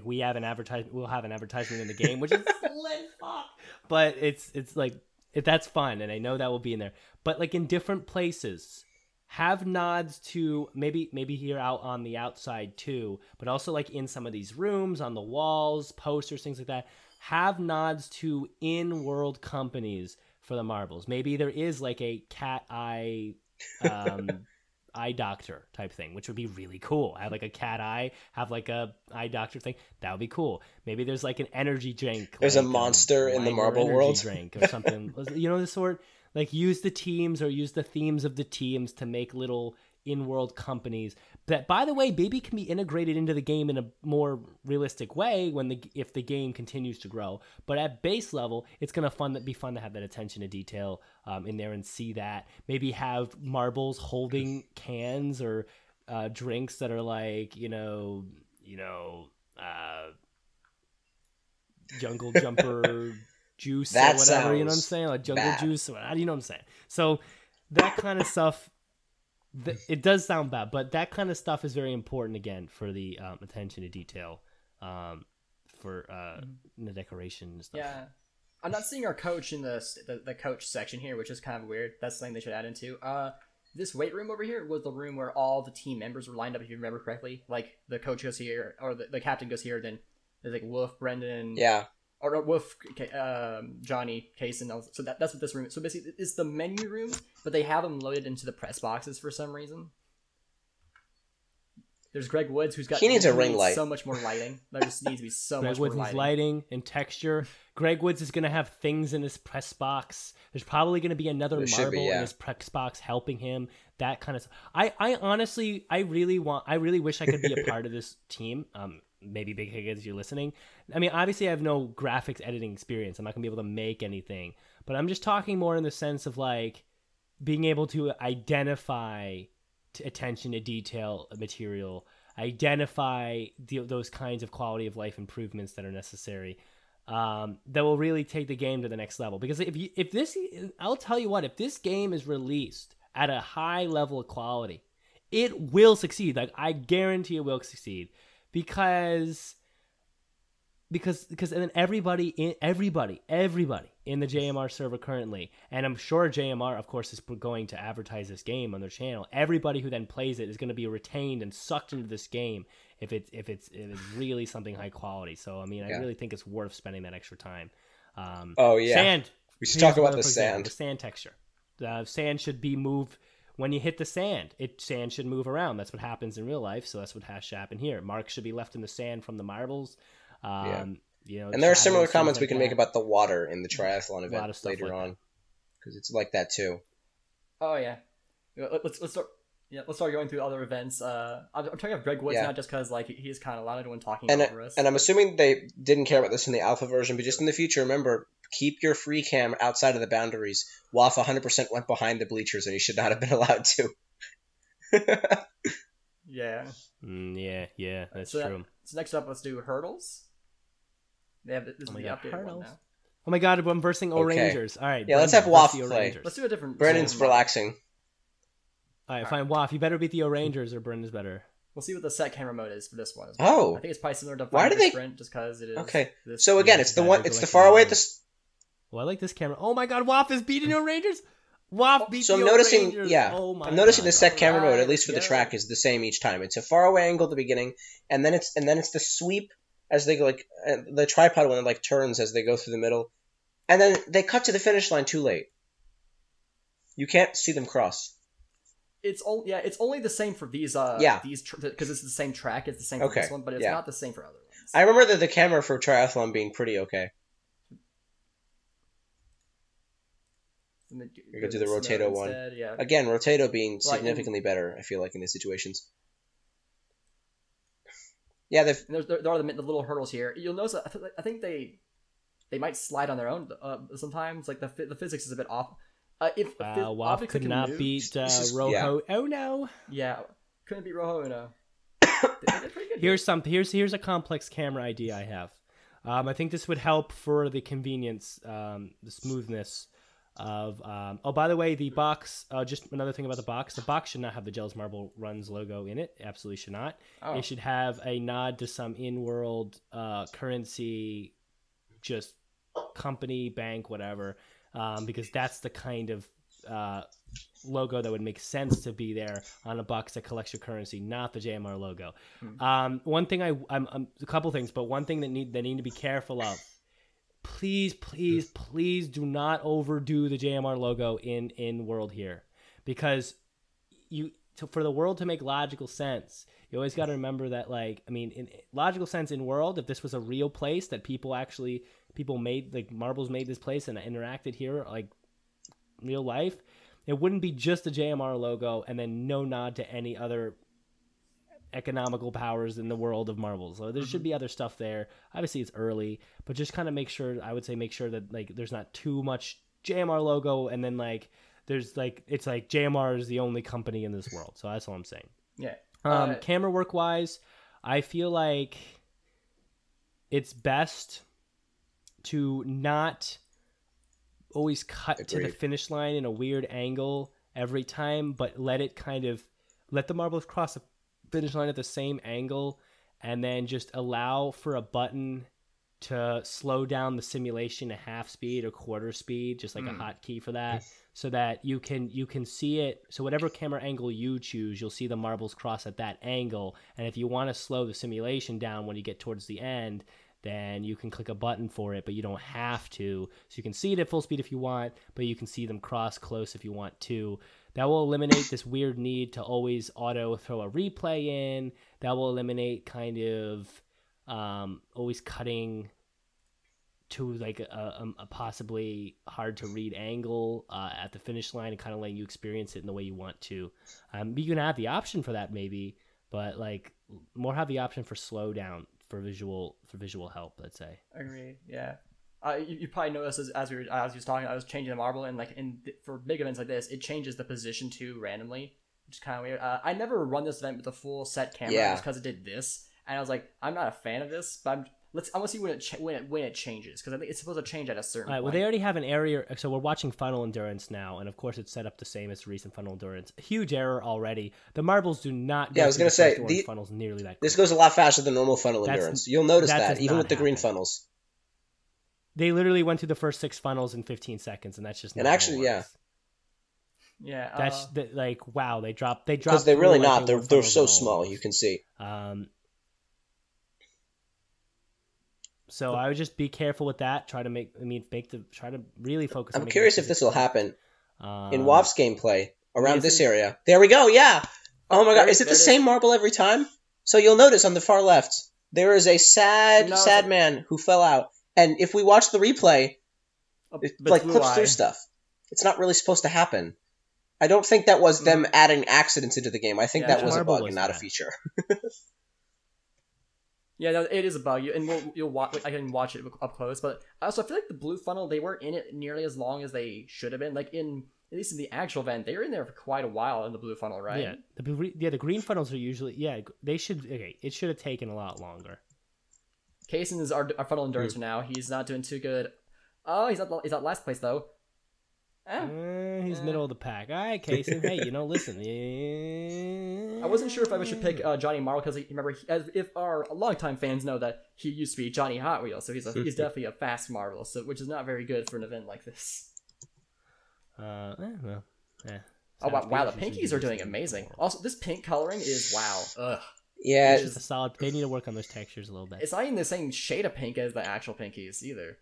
we have an advertisement. We'll have an advertisement in the game, which is lit up. But it's like that's fun, and I know that will be in there. But like in different places, have nods to maybe here out on the outside too, but also like in some of these rooms, on the walls, posters, things like that. Have nods to in-world companies for the marbles. Maybe there is like a cat eye eye doctor type thing, which would be really cool. Have like a cat eye, have like a eye doctor thing. That would be cool. Maybe there's like an energy drink. There's like a monster in the marble world. Drink or something. You know, the sort, like use the teams or use the themes of the teams to make little in-world companies that, by the way, maybe can be integrated into the game in a more realistic way if the game continues to grow. But at base level, it's going to be fun to have that attention to detail in there and see that. Maybe have marbles holding cans or drinks that are like, Jungle Jumper juice or whatever, you know what I'm saying? Like Jungle Juice, you know what I'm saying? So that kind of stuff It does sound bad, but that kind of stuff is very important, again, for the attention to detail for the decoration and stuff. Yeah. I'm not seeing our coach in the coach section here, which is kind of weird. That's something they should add into. This weight room over here was the room where all the team members were lined up, if you remember correctly. Like, the coach goes here, or the captain goes here, then there's, like, Wolf, Brendan... Yeah. Or Wolf, Johnny, Case, and all. So that's what this room is. So basically, it's the menu room, but they have them loaded into the press boxes for some reason. There's Greg Woods, who's got... He needs a ring light. So much more lighting. There just needs to be so much more lighting. Greg Woods' lighting and texture. Greg Woods is going to have things in his press box. There's probably going to be another marble in his press box helping him. That kind of stuff. I honestly, I really wish I could be a part of this team. Maybe Big Head Games, if you're listening. I mean, obviously, I have no graphics editing experience. I'm not going to be able to make anything. But I'm just talking more in the sense of, like, being able to identify... attention to detail material, identify those kinds of quality of life improvements that are necessary, that will really take the game to the next level. Because I'll tell you what, if this game is released at a high level of quality, it will succeed. Like, I guarantee it will succeed, because and then everybody in the JMR server currently, and I'm sure JMR, of course, is going to advertise this game on their channel. Everybody who then plays it is going to be retained and sucked into this game if it's really something high quality. So I mean, I really think it's worth spending that extra time. Sand. We should talk about the sand. The sand texture. The sand should be moved when you hit the sand. Sand should move around. That's what happens in real life. So that's what has to happen here. Marks should be left in the sand from the marbles. You know, and there are similar comments like we can make about the water in the triathlon event later on, because it's like that too. Oh yeah, let's start. Yeah, let's start going through other events. I'm talking about Greg Woods now, just because like he's kind of loud when talking over us. And I'm assuming they didn't care about this in the alpha version, but just in the future, remember, keep your free cam outside of the boundaries. Waff 100% went behind the bleachers, and he should not have been allowed to. Yeah, that's true. So next up, let's do hurdles. They have this the updated one now. Oh my god, I'm versing O'Rangers. Okay. All right. Yeah, Brendan, let's have Waff play. Let's do a different... Brendan's relaxing. All right, fine. Waff, you better beat the O'Rangers or Brendan's better. We'll see what the set camera mode is for this one as well. Oh. I think it's probably similar to Sprint, just because it is... Okay. So again, it's the one... It's the far away... Well, I like this camera. Oh my god, Waff is beating O'Rangers? Waff beat the O'Rangers. I'm noticing the set camera mode, at least for the track, is the same each time. It's a far away angle at the beginning, and then it's the sweep... as they go, like, the tripod one, like, turns as they go through the middle. And then they cut to the finish line too late. You can't see them cross. It's only the same for these, because it's the same track, it's the same for this one, but it's not the same for other ones. I remember the camera for triathlon being pretty okay. You're going to do the Rotato one. Instead, yeah. Again, Rotato being significantly better, I feel like, in these situations. Yeah, there are the little hurdles here. You'll notice, I think they might slide on their own sometimes. Like, the physics is a bit off. Waff could not beat Rojo Ono. Yeah, couldn't beat Rojo Ono. Here's a complex camera idea I have. I think this would help for the convenience, the smoothness of... by the way, the box, just another thing about the box. The box should not have the Jell's Marble Runs logo in it. Absolutely should not. Oh. It should have a nod to some in-world currency, just company, bank, whatever, because that's the kind of logo that would make sense to be there on a box that collects your currency, not the JMR logo. Mm-hmm. One thing I'm a couple things, but one thing that they need to be careful of. Please do not overdo the JMR logo in world here, because for the world to make logical sense, you always got to remember that, like, I mean, in logical sense in world, if this was a real place that people made, like, marbles made this place and interacted here, like real life, it wouldn't be just a JMR logo and then no nod to any other economical powers in the world of marbles. So there should be other stuff there. Obviously it's early, but just kind of make sure that, like, there's not too much JMR logo and then, like, there's, like, it's like JMR is the only company in this world. So that's all I'm saying. Yeah. Camera work wise, I feel like it's best to not always cut to the finish line in a weird angle every time, but let it kind of let the marbles cross the finish line at the same angle, and then just allow for a button to slow down the simulation to half speed or quarter speed, just like a hotkey for that, so that you can see it. So whatever camera angle you choose, you'll see the marbles cross at that angle. And if you want to slow the simulation down when you get towards the end, then you can click a button for it, but you don't have to. So you can see it at full speed if you want, but you can see them cross close if you want to. That will eliminate this weird need to always auto throw a replay in. That will eliminate kind of always cutting to like a possibly hard to read angle at the finish line, and kind of letting you experience it in the way you want to. You can have the option for that maybe, but like more have the option for slow down for visual help, let's say. Agreed. Yeah. You probably noticed as he was talking, I was changing the marble, and like for big events like this, it changes the position too randomly, which is kind of weird. I never run this event with a full set camera just because it did this. And I was like, I'm not a fan of this, but I want to see when it changes, because I think it's supposed to change at a certain point. Well, they already have an area. So we're watching Final Endurance now, and of course it's set up the same as recent Final Endurance. Huge error already. The marbles do not. Yeah, I was going to say the funnels nearly that. This goes a lot faster than normal Final Endurance. You'll notice that even with the green funnels. They literally went through the first 6 funnels in 15 seconds, and that's just not. And actually, how it works. Yeah, that's like wow. They dropped because they're really not. They're so small. You can see. So I would just be careful with that. Try to really focus. I'm curious if this will happen in Waff's gameplay around this area. There we go. Yeah. Oh my God. Is it the same marble every time? So you'll notice on the far left, there is a sad man who fell out. And if we watch the replay, it like clips through stuff. It's not really supposed to happen. I don't think that was them adding accidents into the game. I think that was a bug and not a feature. Yeah, no, it is a bug, and I can watch it up close. But also, I feel like the blue funnel, they weren't in it nearly as long as they should have been. Like at least in the actual event, they were in there for quite a while in the blue funnel, right? Yeah, the green funnels are usually they should. Okay, it should have taken a lot longer. Kaysen is our funnel endurance now. He's not doing too good. Oh, he's not last place though. He's middle of the pack. All right, Kaysen. Hey, listen. I wasn't sure if I should pick Johnny Marble, because remember, if our longtime fans know that he used to be Johnny Hot Wheels, so he's definitely a fast Marble, which is not very good for an event like this. Oh wow, the pinkies are doing amazing. Also, this pink coloring is wow. Ugh. Yeah, it's a solid. They need to work on those textures a little bit. It's not even the same shade of pink as the actual pinkies either.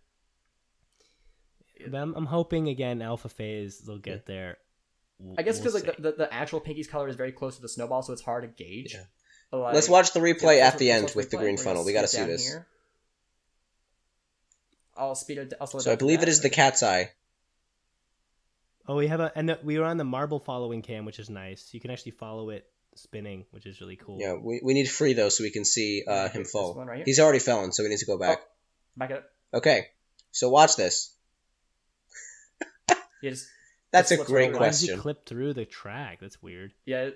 But I'm hoping, again, Alpha Phase, they'll get there. I guess because like the actual pinkies color is very close to the snowball, so it's hard to gauge. Yeah. But, like, let's watch the replay at the end with the green funnel. We got to see this. Here. I'll speed it. So I believe it is the cat's eye. Oh, we have we were on the marble following cam, which is nice. You can actually follow it spinning, which is really cool. Yeah, we need free though, so we can see him fall. Right, he's already fallen, so we need to go back. Oh, back it up. Okay, so watch this. That's a great question. Why does he clip through the track? That's weird. Yeah.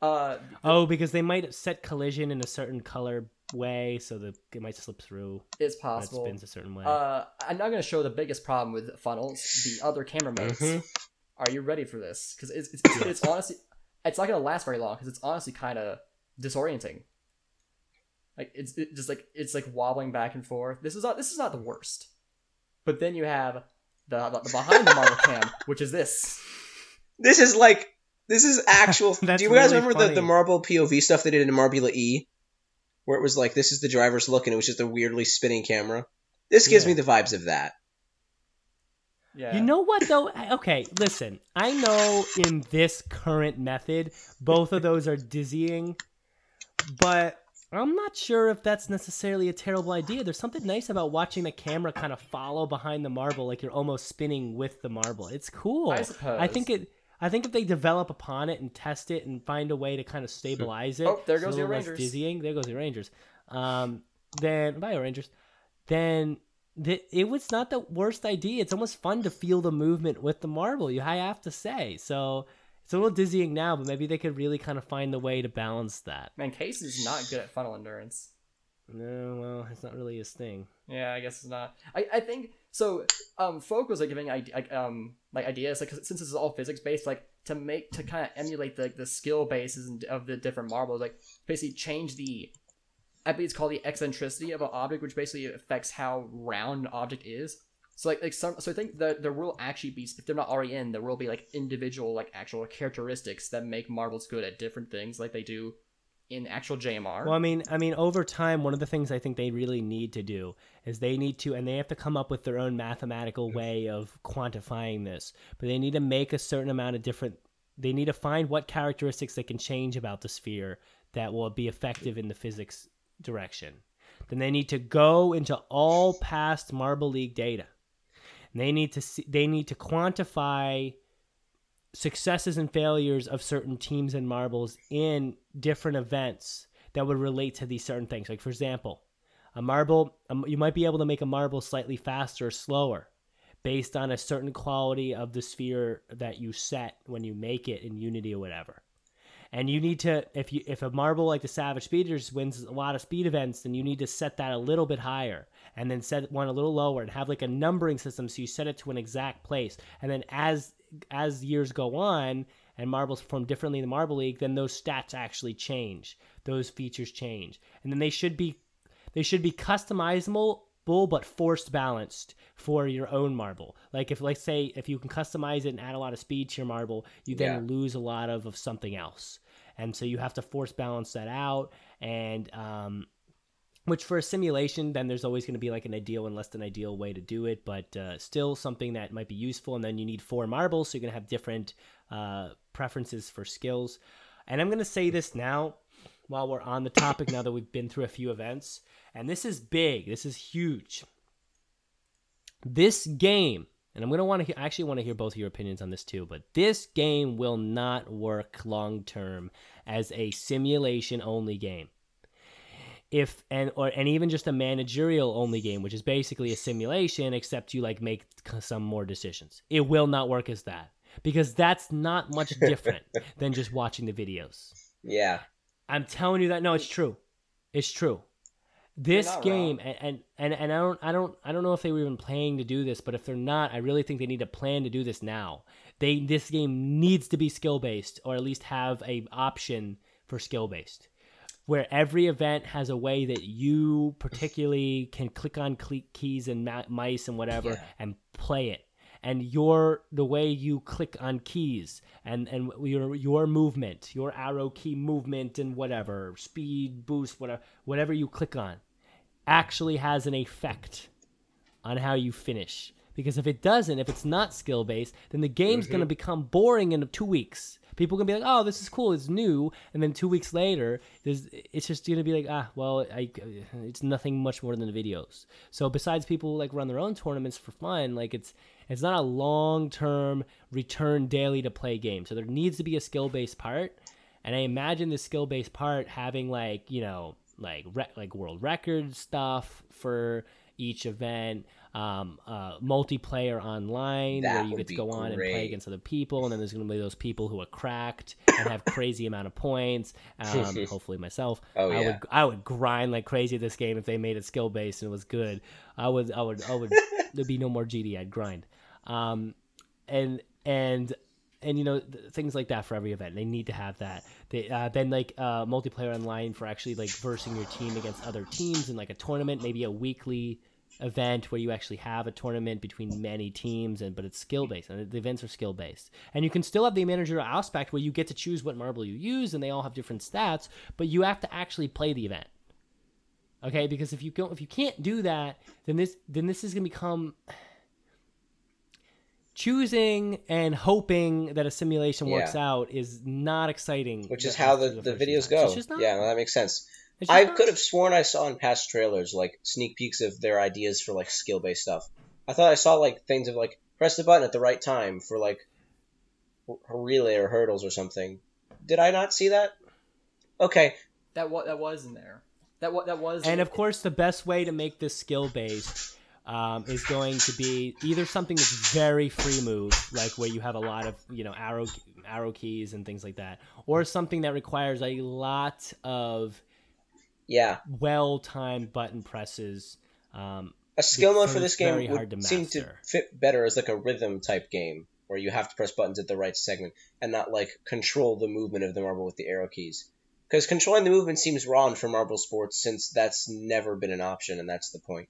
Because they might set collision in a certain color way, so it might slip through. It's possible. It spins a certain way. I'm not going to show the biggest problem with funnels, the other cameramates. Mm-hmm. Are you ready for this? Because it's honestly, it's not going to last very long, because it's honestly kind of disorienting. Like it's wobbling back and forth. This is not the worst. But then you have the behind the marble cam, which is this. This is actual. Do you guys really remember the marble POV stuff they did in Marbula E, where it was like this is the driver's look and it was just a weirdly spinning camera? This gives me the vibes of that. Yeah. You know what though? Okay, listen. I know in this current method, both of those are dizzying, but I'm not sure if that's necessarily a terrible idea. There's something nice about watching the camera kind of follow behind the marble, like you're almost spinning with the marble. It's cool. I suppose. I think if they develop upon it and test it and find a way to kind of stabilize it. Oh, there goes the O'Rangers. Dizzying. There goes the O'Rangers. It was not the worst idea. It's almost fun to feel the movement with the marble. I have to say so. It's a little dizzying now, but maybe they could really kind of find the way to balance that. Man, Case is not good at funnel endurance. No, well, it's not really his thing. Yeah, I guess it's not. I think so. Folk was like giving like ideas, like, since this is all physics based, like to kind of emulate the skill bases of the different marbles, like basically change the, I believe it's called the eccentricity of an object, which basically affects how round an object is. So like so I think the rule actually be, if they're not already in, there will be like individual like actual characteristics that make marbles good at different things, like they do in actual JMR. Well, I mean, over time, one of the things I think they really need to do is they have to come up with their own mathematical way of quantifying this, but they need to make a certain amount of different, they need to find what characteristics they can change about the sphere that will be effective in the physics direction. Then they need to go into all past Marble League data. And they need to quantify successes and failures of certain teams and marbles in different events that would relate to these certain things. Like, for example, a marble, you might be able to make a marble slightly faster or slower based on a certain quality of the sphere that you set when you make it in Unity or whatever. And you need to, if a marble like the Savage Speeders wins a lot of speed events, then you need to set that a little bit higher and then set one a little lower and have like a numbering system so you set it to an exact place. And then as years go on and marbles perform differently in the Marble League, then those stats actually change. Those features change. And then they should be customizable but forced balanced for your own marble. Like if you can customize it and add a lot of speed to your marble, you then lose a lot of something else. And so you have to force balance that out, and which for a simulation, then there's always going to be like an ideal and less than ideal way to do it, but still something that might be useful. And then you need 4 marbles, so you're going to have different preferences for skills. And I'm going to say this now while we're on the topic, now that we've been through a few events, and this is big, this is huge. This game, and I'm going to want to hear both of your opinions on this too, but this game will not work long-term as a simulation-only game. And even just a managerial only game, which is basically a simulation, except you like make some more decisions. It will not work as that, because that's not much different than just watching the videos. Yeah. I'm telling you that. No, it's true. It's true. This game, and I don't know if they were even planning to do this, but if they're not, I really think they need a plan to do this now. This game needs to be skill-based, or at least have an option for skill-based, where every event has a way that you particularly can click on keys and mice and whatever and play it. And the way you click on keys and your movement, your arrow key movement and whatever, speed, boost, whatever you click on actually has an effect on how you finish. Because if it's not skill-based, then the game's going to become boring in 2 weeks. People are going to be like, oh, this is cool, it's new. And then 2 weeks later, it's just going to be like, it's nothing much more than the videos. So besides people like run their own tournaments for fun, like it's not a long-term return daily to play game. So there needs to be a skill-based part. And I imagine the skill-based part having like, you know, like world record stuff for each event, multiplayer online that where you get to go on and play against other people, and then there's going to be those people who are cracked and have crazy amount of points. Hopefully myself, I would grind like crazy at this game if they made it skill based and it was good. I would. There'd be no more GD. I'd grind, and you know, things like that for every event. They need to have that. They then like multiplayer online for actually like versing your team against other teams in like a tournament, maybe a weekly event where you actually have a tournament between many teams, but it's skill based, and the events are skill based. And you can still have the managerial aspect where you get to choose what marble you use, and they all have different stats, but you have to actually play the event. Okay, because if you can't do that, then this is gonna become choosing and hoping that a simulation works out is not exciting. Which is how the videos go. Yeah, no, that makes sense. I could have sworn I saw in past trailers like sneak peeks of their ideas for like skill-based stuff. I thought I saw like things of like press the button at the right time for like relay or hurdles or something. Did I not see that? Okay, that was in there. That was. And of course, the best way to make this skill-based is going to be either something that's very free move, like where you have a lot of, you know, arrow keys and things like that, or something that requires a lot of Yeah. Well-timed button presses. A skill mode for this game would seem to fit better as like a rhythm type game where you have to press buttons at the right segment and not like control the movement of the marble with the arrow keys. Because controlling the movement seems wrong for Marble Sports since that's never been an option, and that's the point.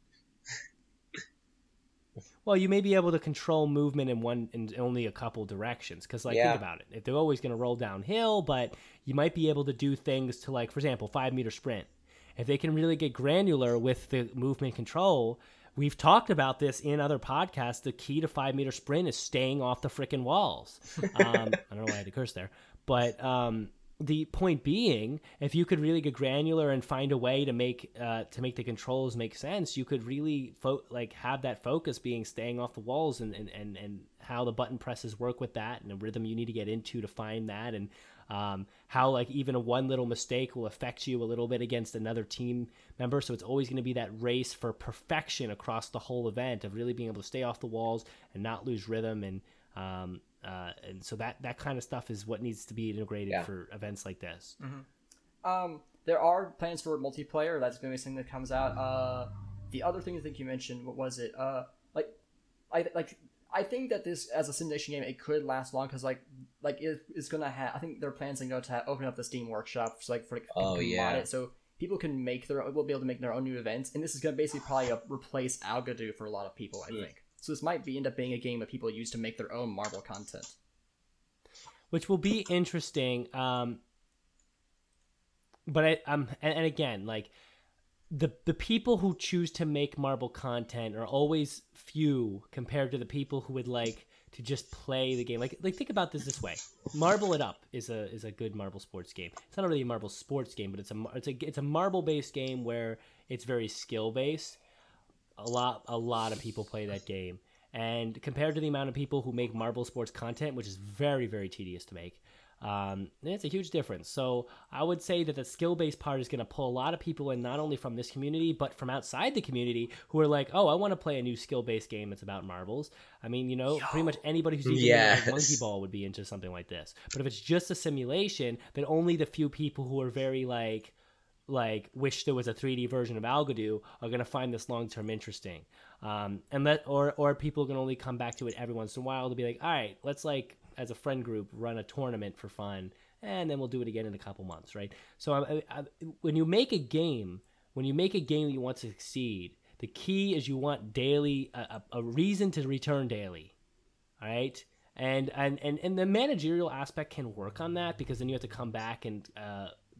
Well, you may be able to control movement in only a couple directions, because think about it. If they're always going to roll downhill, but you might be able to do things to, like, for example, 5-meter sprint. If they can really get granular with the movement control, we've talked about this in other podcasts. The key to 5-meter sprint is staying off the frickin' walls. I don't know why I had to curse there, but the point being, if you could really get granular and find a way to make the controls make sense, you could really have that focus being staying off the walls and how the button presses work with that and the rhythm you need to get into to find that, and how like even a one little mistake will affect you a little bit against another team member. So it's always going to be that race for perfection across the whole event of really being able to stay off the walls and not lose rhythm, and so that kind of stuff is what needs to be integrated for events like this. Mm-hmm. There are plans for multiplayer. That's going to be something that comes out. The other thing I think you mentioned, what was it? I think that this as a simulation game, it could last long because it's going to have. I think their plans are going to open up the Steam Workshop so so people can make will be able to make their own new events, and this is going to basically probably replace Algodoo for a lot of people. I think. So this might end up being a game that people use to make their own marble content, which will be interesting. But the people who choose to make marble content are always few compared to the people who would like to just play the game. Like think about this way: Marble It Up is a good Marble Sports game. It's not really a Marble Sports game, but it's a marble based game where it's very skill based. A lot of people play that game, and compared to the amount of people who make Marble Sports content, which is very, very tedious to make, it's a huge difference. So I would say that the skill-based part is going to pull a lot of people in, not only from this community, but from outside the community who are like, oh, I want to play a new skill-based game that's about marbles. I mean, pretty much anybody who's using like Monkey Ball would be into something like this. But if it's just a simulation, then only the few people who are very like wish there was a 3D version of Algodoo are going to find this long-term interesting. Or people can only come back to it every once in a while to be like, all right, let's as a friend group run a tournament for fun, and then we'll do it again in a couple months, right? So when you make a game that you want to succeed, the key is you want daily a reason to return daily, all right? And the managerial aspect can work on that, because then you have to come back and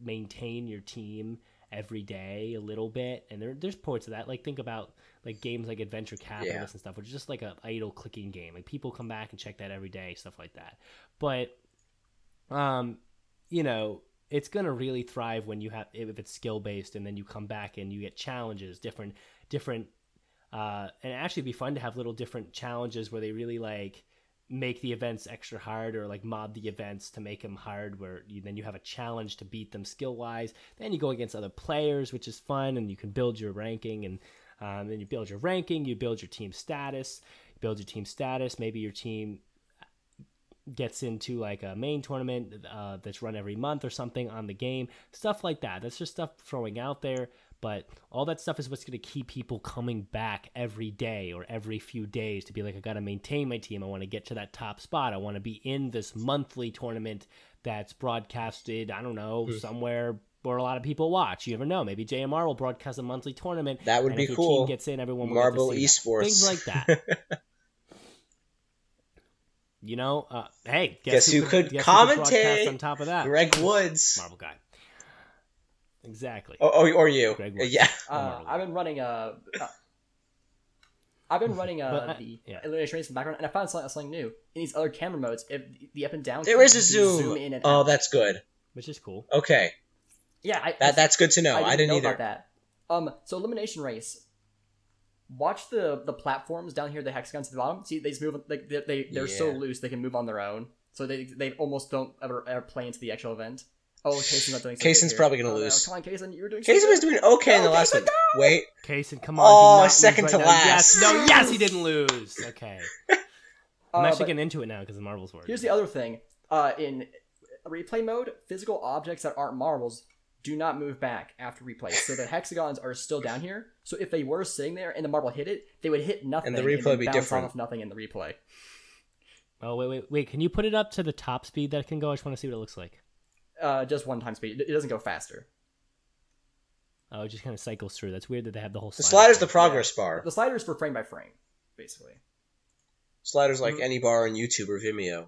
maintain your team every day a little bit, and there's parts of that, think about games like Adventure Capitalist and stuff, which is just like an idle clicking game, people come back and check that every day, stuff like that. But it's gonna really thrive when you have, if it's skill based, and then you come back and you get challenges, different and actually it'd be fun to have little different challenges where they really make the events extra hard, or mob the events to make them hard, where you have a challenge to beat them skill wise. Then you go against other players, which is fun, and you can build your ranking, and then you build your ranking, you build your team status, maybe your team gets into a main tournament that's run every month or something on the game, stuff like that. That's just stuff throwing out there, but all that stuff is what's going to keep people coming back every day or every few days to be I got to maintain my team. I want to get to that top spot. I want to be in this monthly tournament that's broadcasted, I don't know, somewhere where a lot of people watch. You never know. Maybe JMR will broadcast a monthly tournament. That would be cool. If your team gets in, everyone will Marble Esports. Things like that. Guess who could commentate on top of that? Greg Woods. Marble Guy. Exactly. Or you. Yeah. I've been running the illumination in the background, and I found something new in these other camera modes. If the up and down, there is a zoom in and out. Oh, that's good. Which is cool. Okay. Yeah, that's good to know. I didn't know either. About that. So elimination race. Watch the platforms down here, the hexagons at the bottom. See, they just move they're so loose they can move on their own. So they almost don't ever play into the actual event. Oh, Kaysen's not doing so Kaysen's good probably going to lose. No. Come on, Kaysen, you're doing so Kaysen good. Was doing okay in the last one. No! Wait. Kaysen, come on. Oh, second to last. Yes. No, yes, he didn't lose. Okay. I'm actually getting into it now because the marbles work. Here's the other thing. In replay mode, physical objects that aren't marbles do not move back after replay. So the hexagons are still down here. So if they were sitting there and the marble hit it, they would hit nothing. And the replay would be different. Off nothing in the replay. Oh, wait. Can you put it up to the top speed that it can go? I just want to see what it looks like. Just one time speed. It doesn't go faster. Oh, it just kind of cycles through. That's weird that they have the whole slider. The slider's the progress bar. The slider's for frame by frame, basically. Slider's like any bar on YouTube or Vimeo.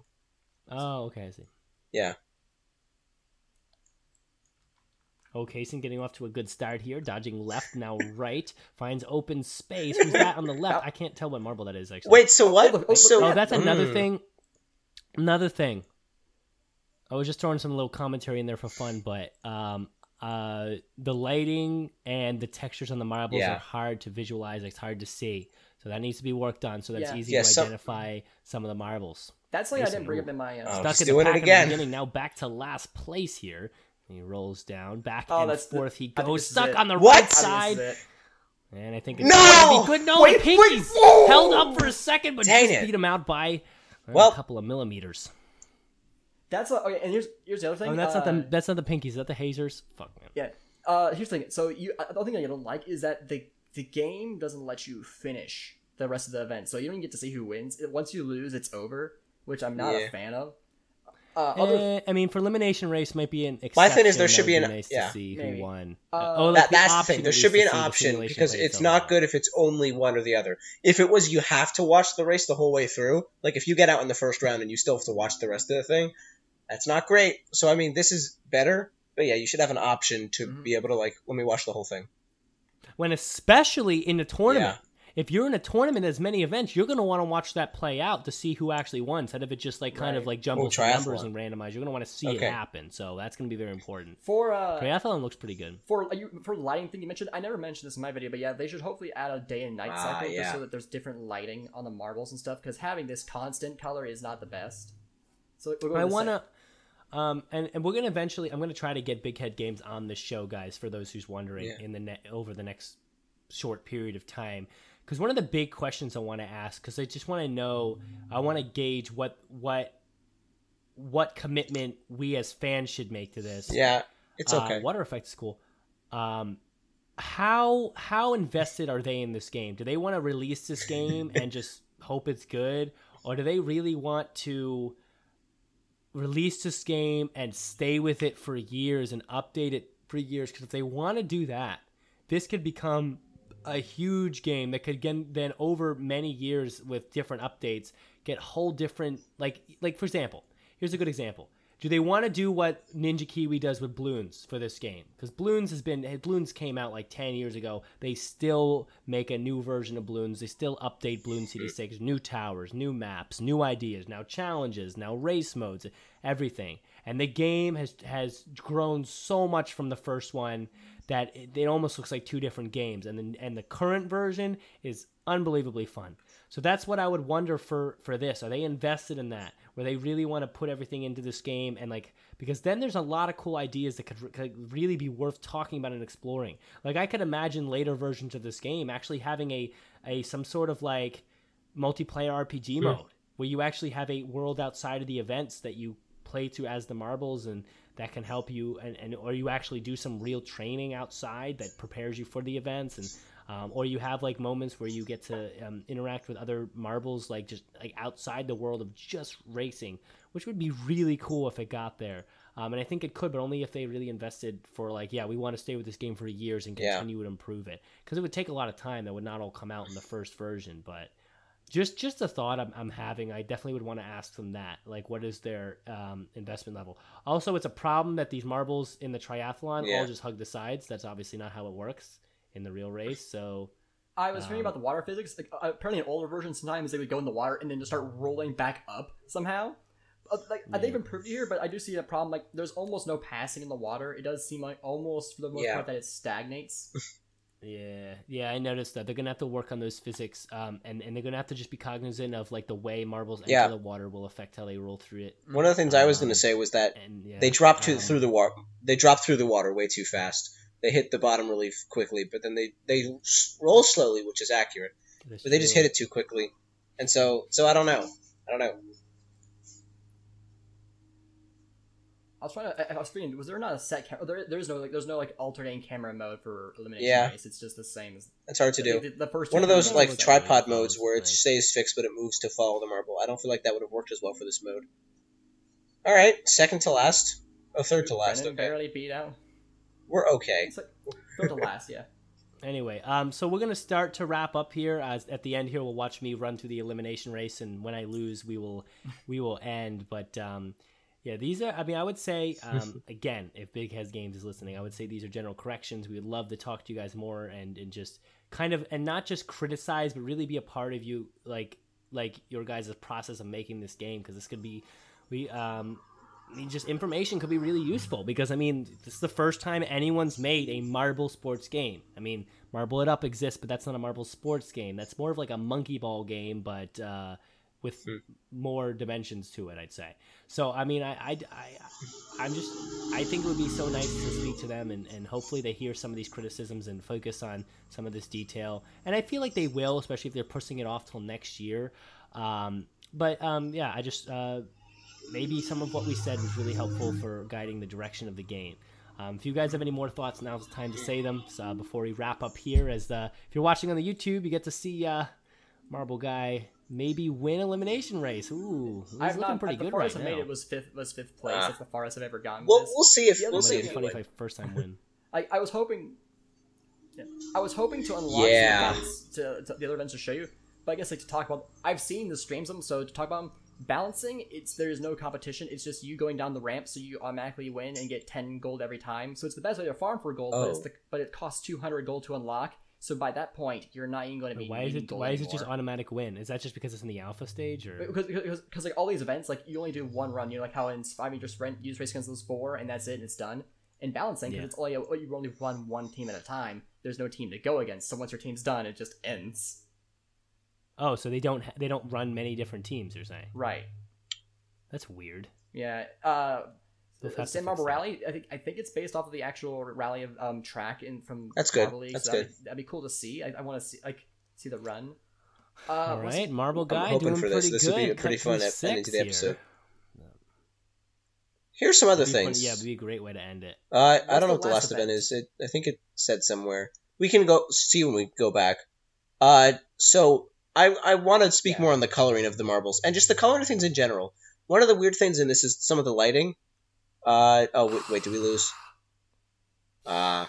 Oh, okay, I see. Yeah. Okay, Casey getting off to a good start here. Dodging left, now right. Finds open space. Who's that on the left? I can't tell what marble that is, actually. Wait, so what? Oh, that's another thing. Another thing. I was just throwing some little commentary in there for fun, but the lighting and the textures on the marbles are hard to visualize. It's hard to see. So that needs to be worked on so that it's easy to identify some of the marbles. That's something I didn't bring up in my... stuck in the pack in the beginning. Now back to last place here. He rolls down, back and forth. He goes stuck on the right side. And I think it's going to be good. No, the Pinky's held up for a second, but just beat him out by a couple of millimeters. That's okay. And here's the other thing. Oh, that's not the Pinkies. Is that the Hazers? Fuck, man. Yeah. Here's the thing. So the only thing I don't like is that the game doesn't let you finish the rest of the event. So you don't even get to see who wins. Once you lose, it's over, which I'm not a fan of. I mean, for elimination race might be an exception. My thing is there should be an nice to see who won. That's the thing. There should be an option because it's not good if it's only one or the other. If it was you have to watch the race the whole way through, like if you get out in the first round and you still have to watch the rest of the thing, that's not great. So I mean, this is better, but yeah, you should have an option to be able to like let me watch the whole thing. When especially in a tournament. Yeah. If you're in a tournament as many events, you're going to want to watch that play out to see who actually won instead of it just like kind of like jumble some numbers and randomize. You're going to want to see it happen. So that's going to be very important. For triathlon looks pretty good. For the lighting thing you mentioned, I never mentioned this in my video, but yeah, they should hopefully add a day and night cycle just so that there's different lighting on the marbles and stuff because having this constant color is not the best. So I want to... and we're going to eventually... I'm going to try to get Big Head Games on this show, guys, for those who's wondering over the next short period of time. Because one of the big questions I want to ask, because I just want to know, I want to gauge what commitment we as fans should make to this. Yeah, it's okay. Water Effect is cool. How invested are they in this game? Do they want to release this game and just hope it's good? Or do they really want to release this game and stay with it for years and update it for years? Because if they want to do that, this could become... a huge game that could then over many years with different updates get whole different like for example, here's a good example. Do they want to do what Ninja Kiwi does with Bloons for this game? Because Bloons came out like 10 years ago. They still make a new version of Bloons. They still update Bloon City 6, new towers, new maps, new ideas, now challenges, now race modes, everything. And the game has grown so much from the first one that it almost looks like two different games. And the current version is unbelievably fun. So that's what I would wonder for this. Are they invested in that? Where they really want to put everything into this game and like because then there's a lot of cool ideas that could really be worth talking about and exploring. Like I could imagine later versions of this game actually having a some sort of like multiplayer RPG mode where you actually have a world outside of the events that you play to as the marbles and that can help you and or you actually do some real training outside that prepares you for the events and or you have like moments where you get to interact with other marbles, like just like outside the world of just racing, which would be really cool if it got there. And I think it could, but only if they really invested for like, yeah, we want to stay with this game for years and continue to improve it because it would take a lot of time. That would not all come out in the first version, but just a thought I'm having. I definitely would want to ask them that, like, what is their investment level? Also, it's a problem that these marbles in the triathlon all just hug the sides. That's obviously not how it works in the real race. So I was reading about the water physics. Like, apparently in older versions sometimes they would go in the water and then just start rolling back up somehow. They've improved it here, but I do see a problem. Like there's almost no passing in the water. It does seem like almost for the most part that it stagnates. Yeah, I noticed that. They're going to have to work on those physics, and they're going to have to just be cognizant of like the way marbles enter the water will affect how they roll through it. One of the things I was going to say was that they dropped through the water way too fast. They hit the bottom relief quickly, but then they roll slowly, which is accurate. But they just hit it too quickly. And so I don't know. I was trying to. I was thinking, was there not a set camera? There's no alternating camera mode for elimination race. It's just the same as. It's hard to do. The first one of those tripod modes where it stays fixed but it moves to follow the marble. I don't feel like that would have worked as well for this mode. All right, second to last. Oh, third to last. Okay. Barely beat out. We're okay. It's like, third to last, yeah. Anyway, so we're gonna start to wrap up here. At the end here, we'll watch me run through the elimination race, and when I lose, we will end. But yeah, these are. I mean, I would say again, if Big Head Games is listening, I would say these are general corrections. We would love to talk to you guys more and just kind of and not just criticize, but really be a part of you like your guys' process of making this game because this could be just information could be really useful because, I mean, this is the first time anyone's made a marble sports game. I mean, Marble It Up exists, but that's not a marble sports game. That's more of like a monkey ball game, but with more dimensions to it, I'd say. So, I mean, I think it would be so nice to speak to them and hopefully they hear some of these criticisms and focus on some of this detail. And I feel like they will, especially if they're pushing it off till next year. I just... maybe some of what we said was really helpful for guiding the direction of the game. If you guys have any more thoughts, now's the time to say them before we wrap up here. If you're watching on the YouTube, you get to see Marble Guy maybe win elimination race. Ooh, he's looking pretty good right now. The farthest I made it was fifth place. That's the farthest I've ever gotten. We'll see if it's funny if I first time win. I was hoping, to unlock the other events to show you, but I guess to talk about. I've seen the streams of them, so to talk about them. Balancing, there is no competition. It's just you going down the ramp, so you automatically win and get 10 gold every time. So it's the best way to farm for gold, but it costs 200 gold to unlock. So by that point, you're not even going to be. Why is it just automatic win? Is that just because it's in the alpha stage, or because all these events, you only do one run. You know, how in 5-meter sprint, you just race against those four, and that's it, and it's done. And balancing, because you only run one team at a time. There's no team to go against. So once your team's done, it just ends. Oh, so they don't run many different teams, you're saying? Right. That's weird. Yeah. Sand Marble Rally, I think it's based off of the actual rally of track from Marble League. That's good. That'd be cool to see. I want to see the run. All right, Marble Guy I'm hoping doing for this. Pretty this good. This would be a pretty fun ending to the episode. Here's some other things. Fun. Yeah, it'd be a great way to end it. I don't know what the last event is. I think it said somewhere. We can go see when we go back. So... I want to speak more on the coloring of the marbles and just the coloring of things in general. One of the weird things in this is some of the lighting. Wait, did we lose? Darn.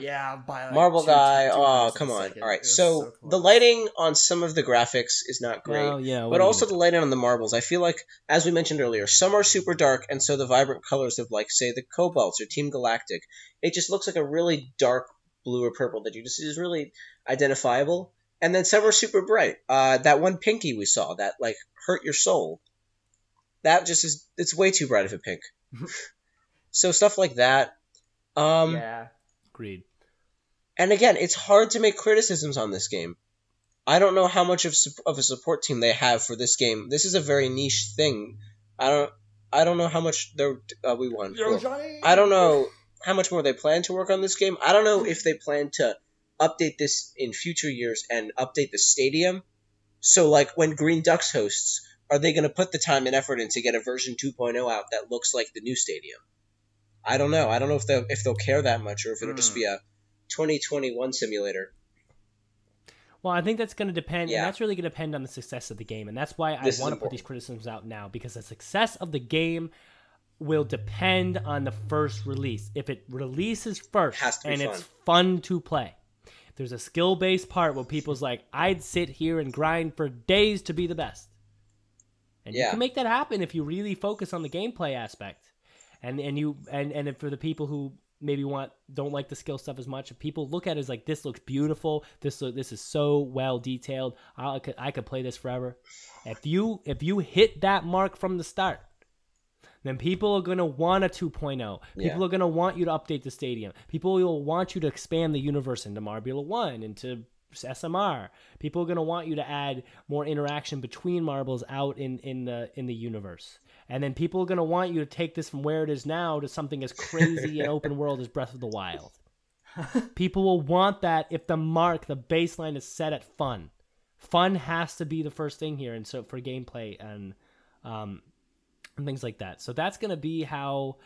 Yeah, by Marble Guy. Oh, come on. All right, so the lighting on some of the graphics is not great, but also the lighting on the marbles. I feel like, as we mentioned earlier, some are super dark, and so the vibrant colors of, say, the Cobalts or Team Galactic, it just looks like a really dark blue or purple that is really identifiable. And then some were super bright. That one pinky we saw, that, hurt your soul. That just is... It's way too bright of a pink. So stuff like that. Yeah. Agreed. And again, it's hard to make criticisms on this game. I don't know how much of a support team they have for this game. This is a very niche thing. I don't know how much we won. Yo, Johnny! I don't know how much more they plan to work on this game. I don't know if they plan to... update this in future years and update the stadium. So when Green Ducks hosts, are they going to put the time and effort in to get a version 2.0 out that looks like the new stadium? I don't know. I don't know if they'll care that much or if it'll just be a 2021 simulator. Well, I think that's going to depend, and that's really going to depend on the success of the game. And that's why I want to put these criticisms out now, because the success of the game will depend on the first release. If it releases first and it's fun to play. There's a skill-based part where people's like, I'd sit here and grind for days to be the best. And you can make that happen if you really focus on the gameplay aspect. And for the people who maybe don't like the skill stuff as much, people look at it as like, this looks beautiful. This is so well detailed. I could play this forever. If you hit that mark from the start, then people are going to want a 2.0. People are going to want you to update the stadium. People will want you to expand the universe into Marbula 1, into SMR. People are going to want you to add more interaction between marbles out in the universe. And then people are going to want you to take this from where it is now to something as crazy and open world as Breath of the Wild. People will want that if the baseline is set at fun. Fun has to be the first thing here, and so for gameplay and and things like that. So that's going to be how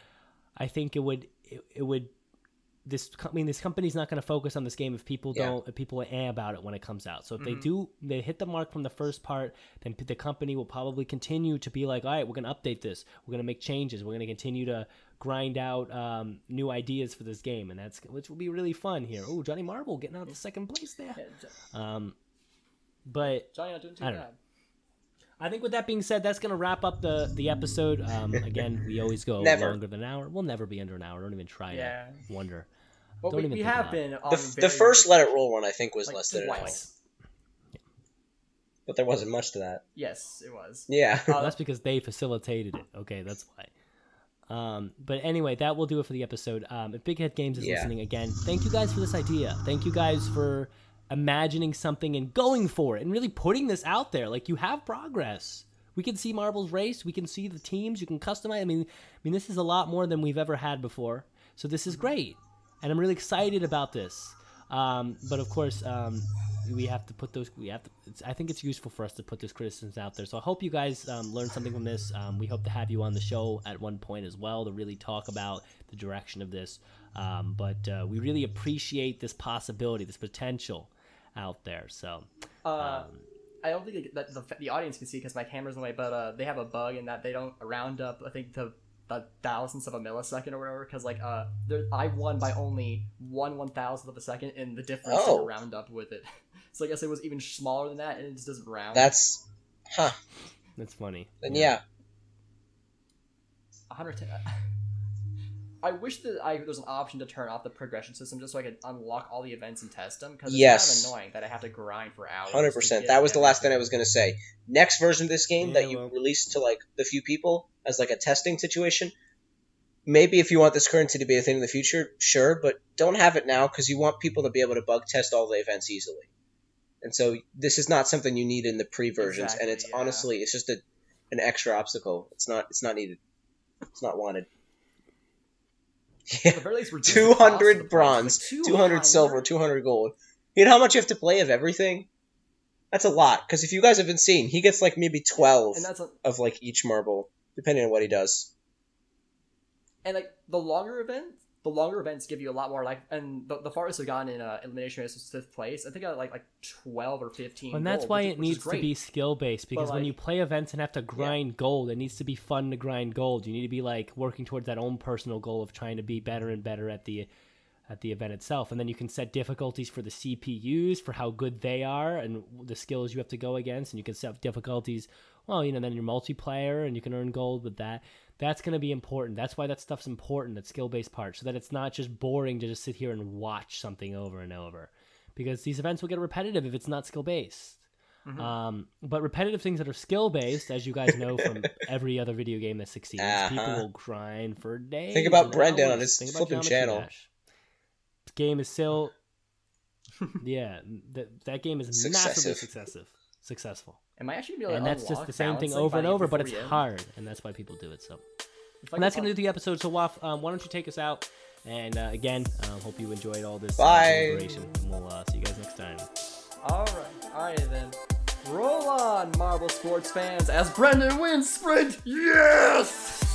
I think it would. This company's not going to focus on this game if people don't, if people are about it when it comes out. So if they do, they hit the mark from the first part, then the company will probably continue to be like, all right, we're going to update this. We're going to make changes. We're going to continue to grind out new ideas for this game. And that's, which will be really fun here. Oh, Johnny Marble getting out of second place there. But Johnny, not doing too bad. I think with that being said, that's going to wrap up the episode. Again, we always go longer than an hour. We'll never be under an hour. Don't even try to wonder. But don't we have been on the first Let It Roll one, I think, was like less than an hour. But there wasn't much to that. Yes, it was. Yeah. That's because they facilitated it. Okay, that's why. But anyway, that will do it for the episode. If Big Head Games is listening again, thank you guys for this idea. Thank you guys for imagining something and going for it and really putting this out there. Like, you have progress. We can see Marble's race. We can see the teams. You can customize. I mean, this is a lot more than we've ever had before. So this is great. And I'm really excited about this. But of course, we have to put those, I think it's useful for us to put those criticisms out there. So I hope you guys learned something from this. We hope to have you on the show at one point as well to really talk about the direction of this. But we really appreciate this possibility, this potential out there. So I don't think that the audience can see because my camera's in the way, but they have a bug in that they don't round up, I think, to the thousandths of a millisecond or whatever, because like I won by only 1/1000th of a second, and the difference didn't round up with it. So I guess it was even smaller than that, and it just doesn't round. That's funny. Then 110. I wish that there's an option to turn off the progression system just so I could unlock all the events and test them, because it's kind of annoying that I have to grind for hours. 100%. That was the last thing I was going to say. Next version of this game that you release to like the few people as like a testing situation, maybe if you want this currency to be a thing in the future, sure, but don't have it now because you want people to be able to bug test all the events easily. And so this is not something you need in the pre-versions, and it's honestly, it's just an extra obstacle. It's not needed. It's not wanted. Yeah. 200 bronze, 200 silver, 200 gold. You know how much you have to play of everything? That's a lot, because if you guys haven't seen, he gets like maybe 12 of like each marble, depending on what he does. And like the longer events give you a lot more life, and the farthest I've gone in elimination race was 5th place. I think I had like 12 or 15 gold, and that's why it needs to be skill based, because when you play events and have to grind gold, it needs to be fun to grind gold. You need to be like working towards that own personal goal of trying to be better and better at the event itself, and then you can set difficulties for the CPUs for how good they are and the skills you have to go against, and you can set up difficulties. Well, you know, then your multiplayer, and you can earn gold with that. That's going to be important. That's why that stuff's important, that skill-based part, so that it's not just boring to just sit here and watch something over and over, because these events will get repetitive if it's not skill-based. Mm-hmm. But repetitive things that are skill-based, as you guys know from every other video game that succeeds, people will grind for days. Think about Brendan on his flipping channel. This game is still... yeah, that game is massively successful. Am I actually going to be able to unlock that's just the same thing over and over, but it's hard, and that's why people do it. So, and that's going to do the episode. So, Waff, why don't you take us out? And again, hope you enjoyed all this. Bye. And we'll see you guys next time. All right then. Roll on, Marble Sports fans, as Brendan wins sprint. Yes.